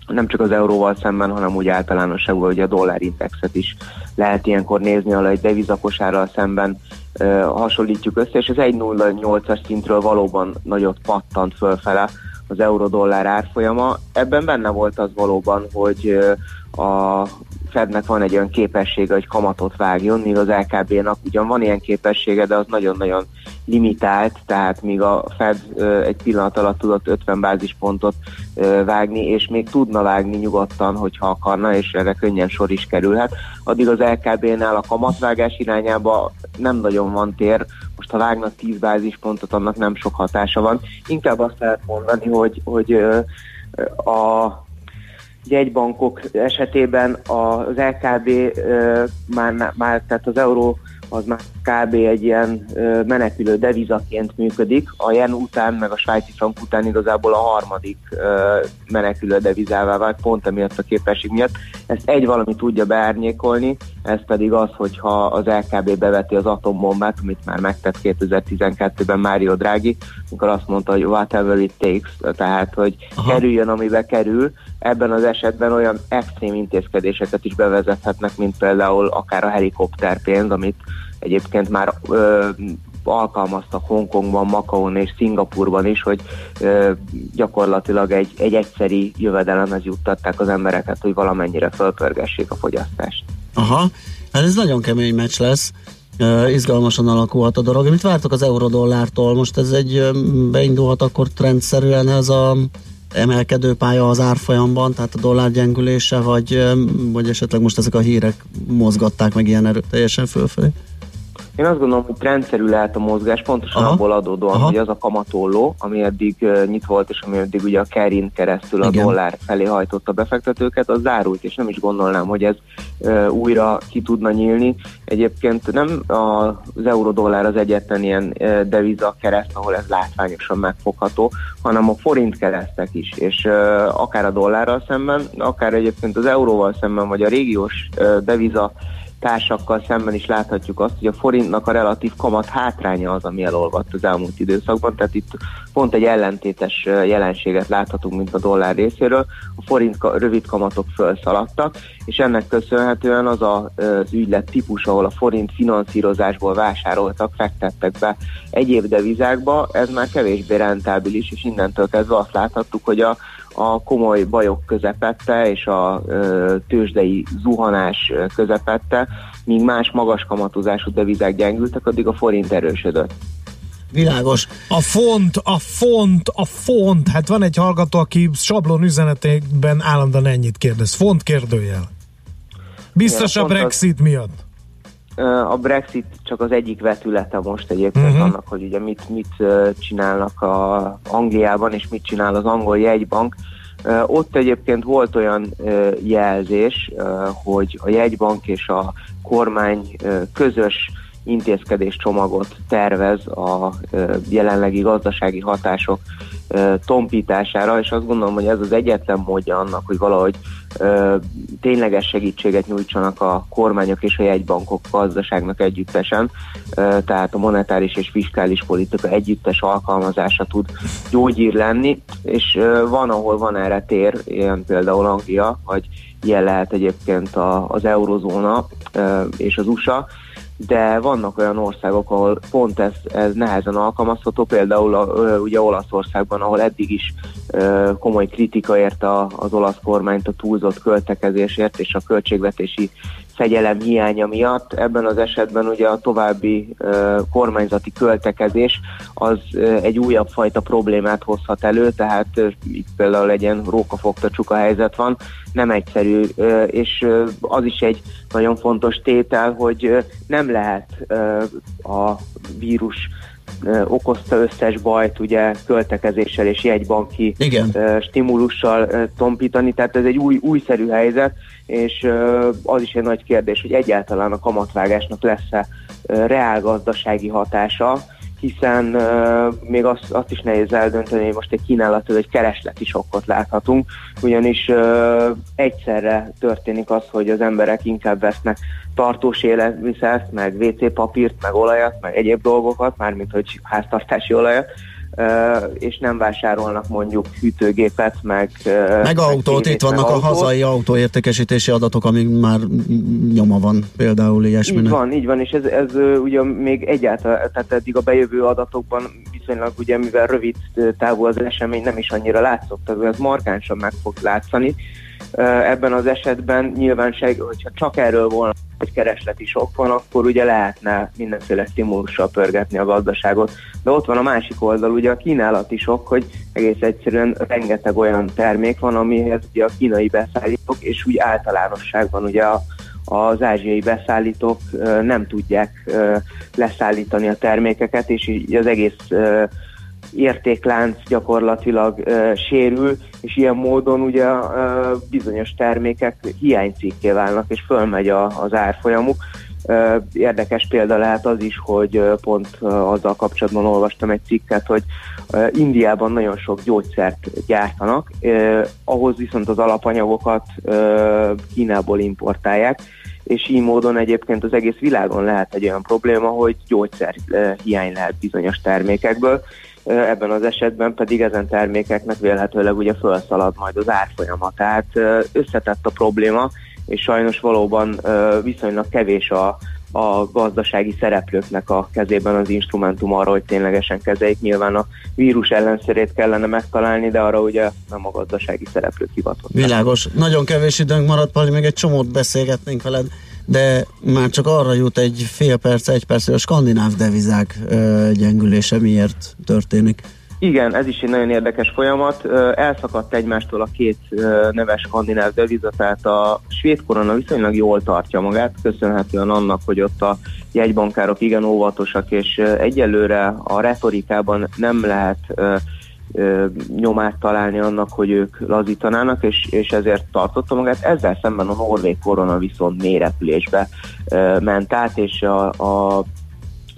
nem csak az euróval szemben, hanem úgy általánosságban, hogy a dollárindexet is lehet ilyenkor nézni, ahol egy devizakosárral szemben ö, hasonlítjuk össze, és az egy nulla nyolcas szintről valóban nagyot pattant fölfele az euró-dollár árfolyama. Ebben benne volt az valóban, hogy a Fednek van egy olyan képessége, hogy kamatot vágjon, míg az el ká bé-nak ugyan van ilyen képessége, de az nagyon-nagyon limitált, tehát míg a Fed egy pillanat alatt tudott ötven bázispontot vágni, és még tudna vágni nyugodtan, hogyha akarna, és erre könnyen sor is kerülhet, addig az el ká bé-nál a kamatvágás irányába nem nagyon van tér. Most ha vágnak tíz bázispontot, annak nem sok hatása van. Inkább azt lehet mondani, hogy, hogy a jegybankok esetében az el ká bé már, már, tehát az euró az már kb. Egy ilyen menekülő devizaként működik. A jen után, meg a svájci frank után igazából a harmadik menekülő devizává vált, pont emiatt a képesség miatt. Ezt egy valami tudja beárnyékolni, ez pedig az, hogyha az el ká bé beveti az atombombát, amit már megtett kétezer-tizenkettőben Mário Draghi, amikor azt mondta, hogy whatever it takes, tehát, hogy aha. kerüljön, amibe kerül. Ebben az esetben olyan extrém intézkedéseket is bevezethetnek, mint például akár a helikopterpénz, amit egyébként már ö, alkalmaztak Hongkongban, Makaón és Szingapurban is, hogy ö, gyakorlatilag egy, egy egyszeri jövedelemhez juttatták az embereket, hogy valamennyire fölpörgessék a fogyasztást. Aha, hát ez nagyon kemény meccs lesz, uh, izgalmasan alakulhat a dolog. Mit vártok az eurodollártól? Most ez egy beindulhat akkor trendszerűen ez a emelkedő pálya az árfolyamban, tehát a dollár gyengülése, vagy, vagy esetleg most ezek a hírek mozgatták meg ilyen erőteljesen fölfelé? Én azt gondolom, hogy rendszerű lehet a mozgás, pontosan aha. abból adódóan, aha. hogy az a kamatolló, ami eddig nyit volt, és ami eddig ugye a kerin keresztül igen. a dollár felé hajtotta befektetőket, az zárult, és nem is gondolnám, hogy ez újra ki tudna nyílni. Egyébként nem az euró-dollár az egyetlen ilyen deviza kereszt, ahol ez látványosan megfogható, hanem a forint keresztek is, és akár a dollárral szemben, akár egyébként az euróval szemben, vagy a régiós deviza társakkal szemben is láthatjuk azt, hogy a forintnak a relatív kamat hátránya az, ami elolvadt az elmúlt időszakban, tehát itt pont egy ellentétes jelenséget láthatunk, mint a dollár részéről. A forint rövid kamatok felszaladtak, és ennek köszönhetően az a, az ügylet típus, ahol a forint finanszírozásból vásároltak, fektettek be egyéb devizákba, ez már kevésbé rentábilis, és innentől kezdve azt láthattuk, hogy a a komoly bajok közepette és a ö, tőzsdei zuhanás közepette, míg más magas kamatozású devizák gyengültek, addig a forint erősödött. Világos. A font, a font, a font. Hát van egy hallgató, aki sablon üzenetében állandóan ennyit kérdez. Font kérdőjel. Biztos ja, a, a Brexit az... miatt. a Brexit csak az egyik vetülete most egyébként uh-huh. annak, hogy ugye mit, mit csinálnak a Angliában, és mit csinál az angol jegybank. Ott egyébként volt olyan jelzés, hogy a jegybank és a kormány közös intézkedéscsomagot tervez a jelenlegi gazdasági hatások tompítására, és azt gondolom, hogy ez az egyetlen módja annak, hogy valahogy tényleges segítséget nyújtsanak a kormányok és a jegybankok gazdaságnak együttesen, tehát a monetáris és fiskális politika együttes alkalmazása tud gyógyír lenni, és van, ahol van erre tér, ilyen például Anglia, vagy ilyen lehet egyébként az eurozóna és az u es á, de vannak olyan országok, ahol pont ez, ez nehezen alkalmazható, például a, ugye Olaszországban, ahol eddig is ö, komoly kritika érte az olasz kormányt a túlzott költekezésért és a költségvetési fegyelem hiánya miatt. Ebben az esetben ugye a további ö, kormányzati költekezés az ö, egy újabb fajta problémát hozhat elő, tehát ö, itt például egy ilyen rókafogta csuka helyzet van, nem egyszerű, ö, és ö, az is egy nagyon fontos tétel, hogy ö, nem lehet ö, a vírus ö, okozta összes bajt ugye költekezéssel és jegybanki ö, stimulussal ö, tompítani, tehát ez egy új, újszerű helyzet, és az is egy nagy kérdés, hogy egyáltalán a kamatvágásnak lesz-e reál gazdasági hatása, hiszen még azt, azt is nehéz eldönteni, hogy most egy kínálatú, egy keresleti sokkot láthatunk, ugyanis egyszerre történik az, hogy az emberek inkább vesznek tartós élelmiszert, meg vé cé papírt, meg olajat, meg egyéb dolgokat, mármint hogy háztartási olajat, és nem vásárolnak mondjuk hűtőgépet, meg... Meg autót, meg itt vannak autót. A hazai autóértékesítési adatok, amik már nyoma van például ilyesminek. Így van, így van, és ez, ez ugye még egyáltalán, tehát eddig a bejövő adatokban viszonylag ugye, mivel rövid távú az esemény, nem is annyira látszott, tehát ez markánsan meg fog látszani. Ebben az esetben nyilván seg, hogyha csak erről volna egy keresleti sok van, akkor ugye lehetne mindenféle stimulussal pörgetni a gazdaságot. De ott van a másik oldal, ugye a kínálati sok, hogy egész egyszerűen rengeteg olyan termék van, amihez ugye a kínai beszállítók, és úgy általánosságban ugye a az ázsiai beszállítók nem tudják leszállítani a termékeket, és így az egész értéklánc gyakorlatilag uh, sérül, és ilyen módon ugye uh, bizonyos termékek hiánycikké válnak, és fölmegy a, az árfolyamuk. Uh, érdekes példa lehet az is, hogy uh, pont uh, azzal kapcsolatban olvastam egy cikket, hogy uh, Indiában nagyon sok gyógyszert gyártanak, uh, ahhoz viszont az alapanyagokat uh, Kínából importálják, és így módon egyébként az egész világon lehet egy olyan probléma, hogy gyógyszer uh, hiány lehet bizonyos termékekből, ebben az esetben pedig ezen termékeknek vélhetőleg ugye felszalad majd az árfolyama. Tehát összetett a probléma, és sajnos valóban viszonylag kevés a, a gazdasági szereplőknek a kezében az instrumentum arra, hogy ténylegesen kezeljék. Nyilván a vírus ellenszerét kellene megtalálni, de arra ugye nem a gazdasági szereplők hivatott. Világos. Nagyon kevés időnk maradt, Pali, még egy csomót beszélgetnénk veled, de már csak arra jut egy fél perc, egy perc, hogy a skandináv devizák gyengülése miért történik? Igen, ez is egy nagyon érdekes folyamat. Elszakadt egymástól a két neves skandináv deviza, tehát a svéd korona viszonylag jól tartja magát, köszönhetően annak, hogy ott a jegybankárok igen óvatosak, és egyelőre a retorikában nem lehet nyomát találni annak, hogy ők lazítanának, és, és ezért tartotta magát. Ezzel szemben a norvég korona viszont mély repülésbe uh, ment át, és a, a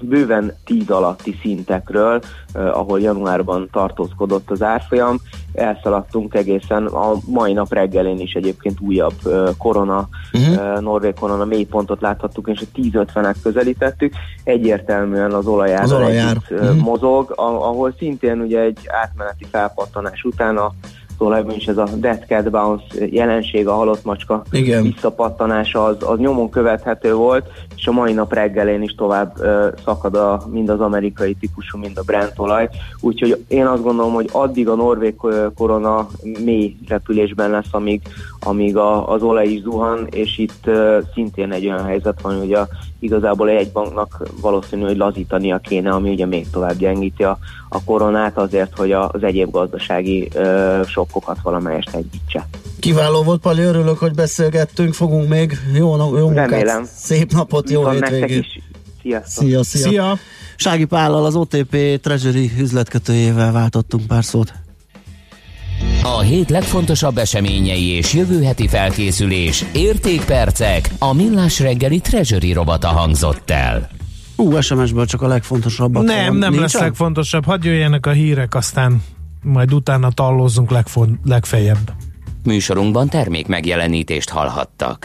bőven tíz alatti szintekről, uh, ahol januárban tartózkodott az árfolyam, elszaladtunk egészen a mai nap reggelén is egyébként újabb uh, korona, uh-huh. uh, norvég korona mélypontot láthattuk, és a tíz ötvenek közelítettük. Egyértelműen az olajár, az olajár. Együtt, uh-huh. mozog, a- ahol szintén ugye egy átmeneti felpattanás után a olajban is ez a dead cat bounce jelenség, a halott macska igen. visszapattanása az, az nyomon követhető volt, és a mai nap reggelén is tovább uh, szakad a, mind az amerikai típusú, mind a Brent olaj. Úgyhogy én azt gondolom, hogy addig a norvég korona mély repülésben lesz, amíg, amíg a, az olaj is zuhan, és itt uh, szintén egy olyan helyzet van, hogy a, igazából egy banknak valószínű, hogy lazítania kéne, ami ugye még tovább gyengíti a, a koronát azért, hogy az egyéb gazdasági uh, sok kokat valamelyest egyítse. Kiváló volt, Pali, örülök, hogy beszélgettünk, fogunk még. Jó, jó munkát, remélem. Szép napot, jó van hétvégét. Szia, szia. Szia. Sági Pállal, az o té pé Treasury üzletkötőjével váltottunk pár szót. A hét legfontosabb eseményei és jövő heti felkészülés, értékpercek, a Millás reggeli Treasury robata hangzott el. Ú, es em es-ből csak a legfontosabbat. Nem, van. nem Nincs lesz a legfontosabb. Hadd jöjjenek a hírek, aztán majd utána tallozzunk legfon- legfeljebb. Műsorunkban termék megjelenítést hallhattak.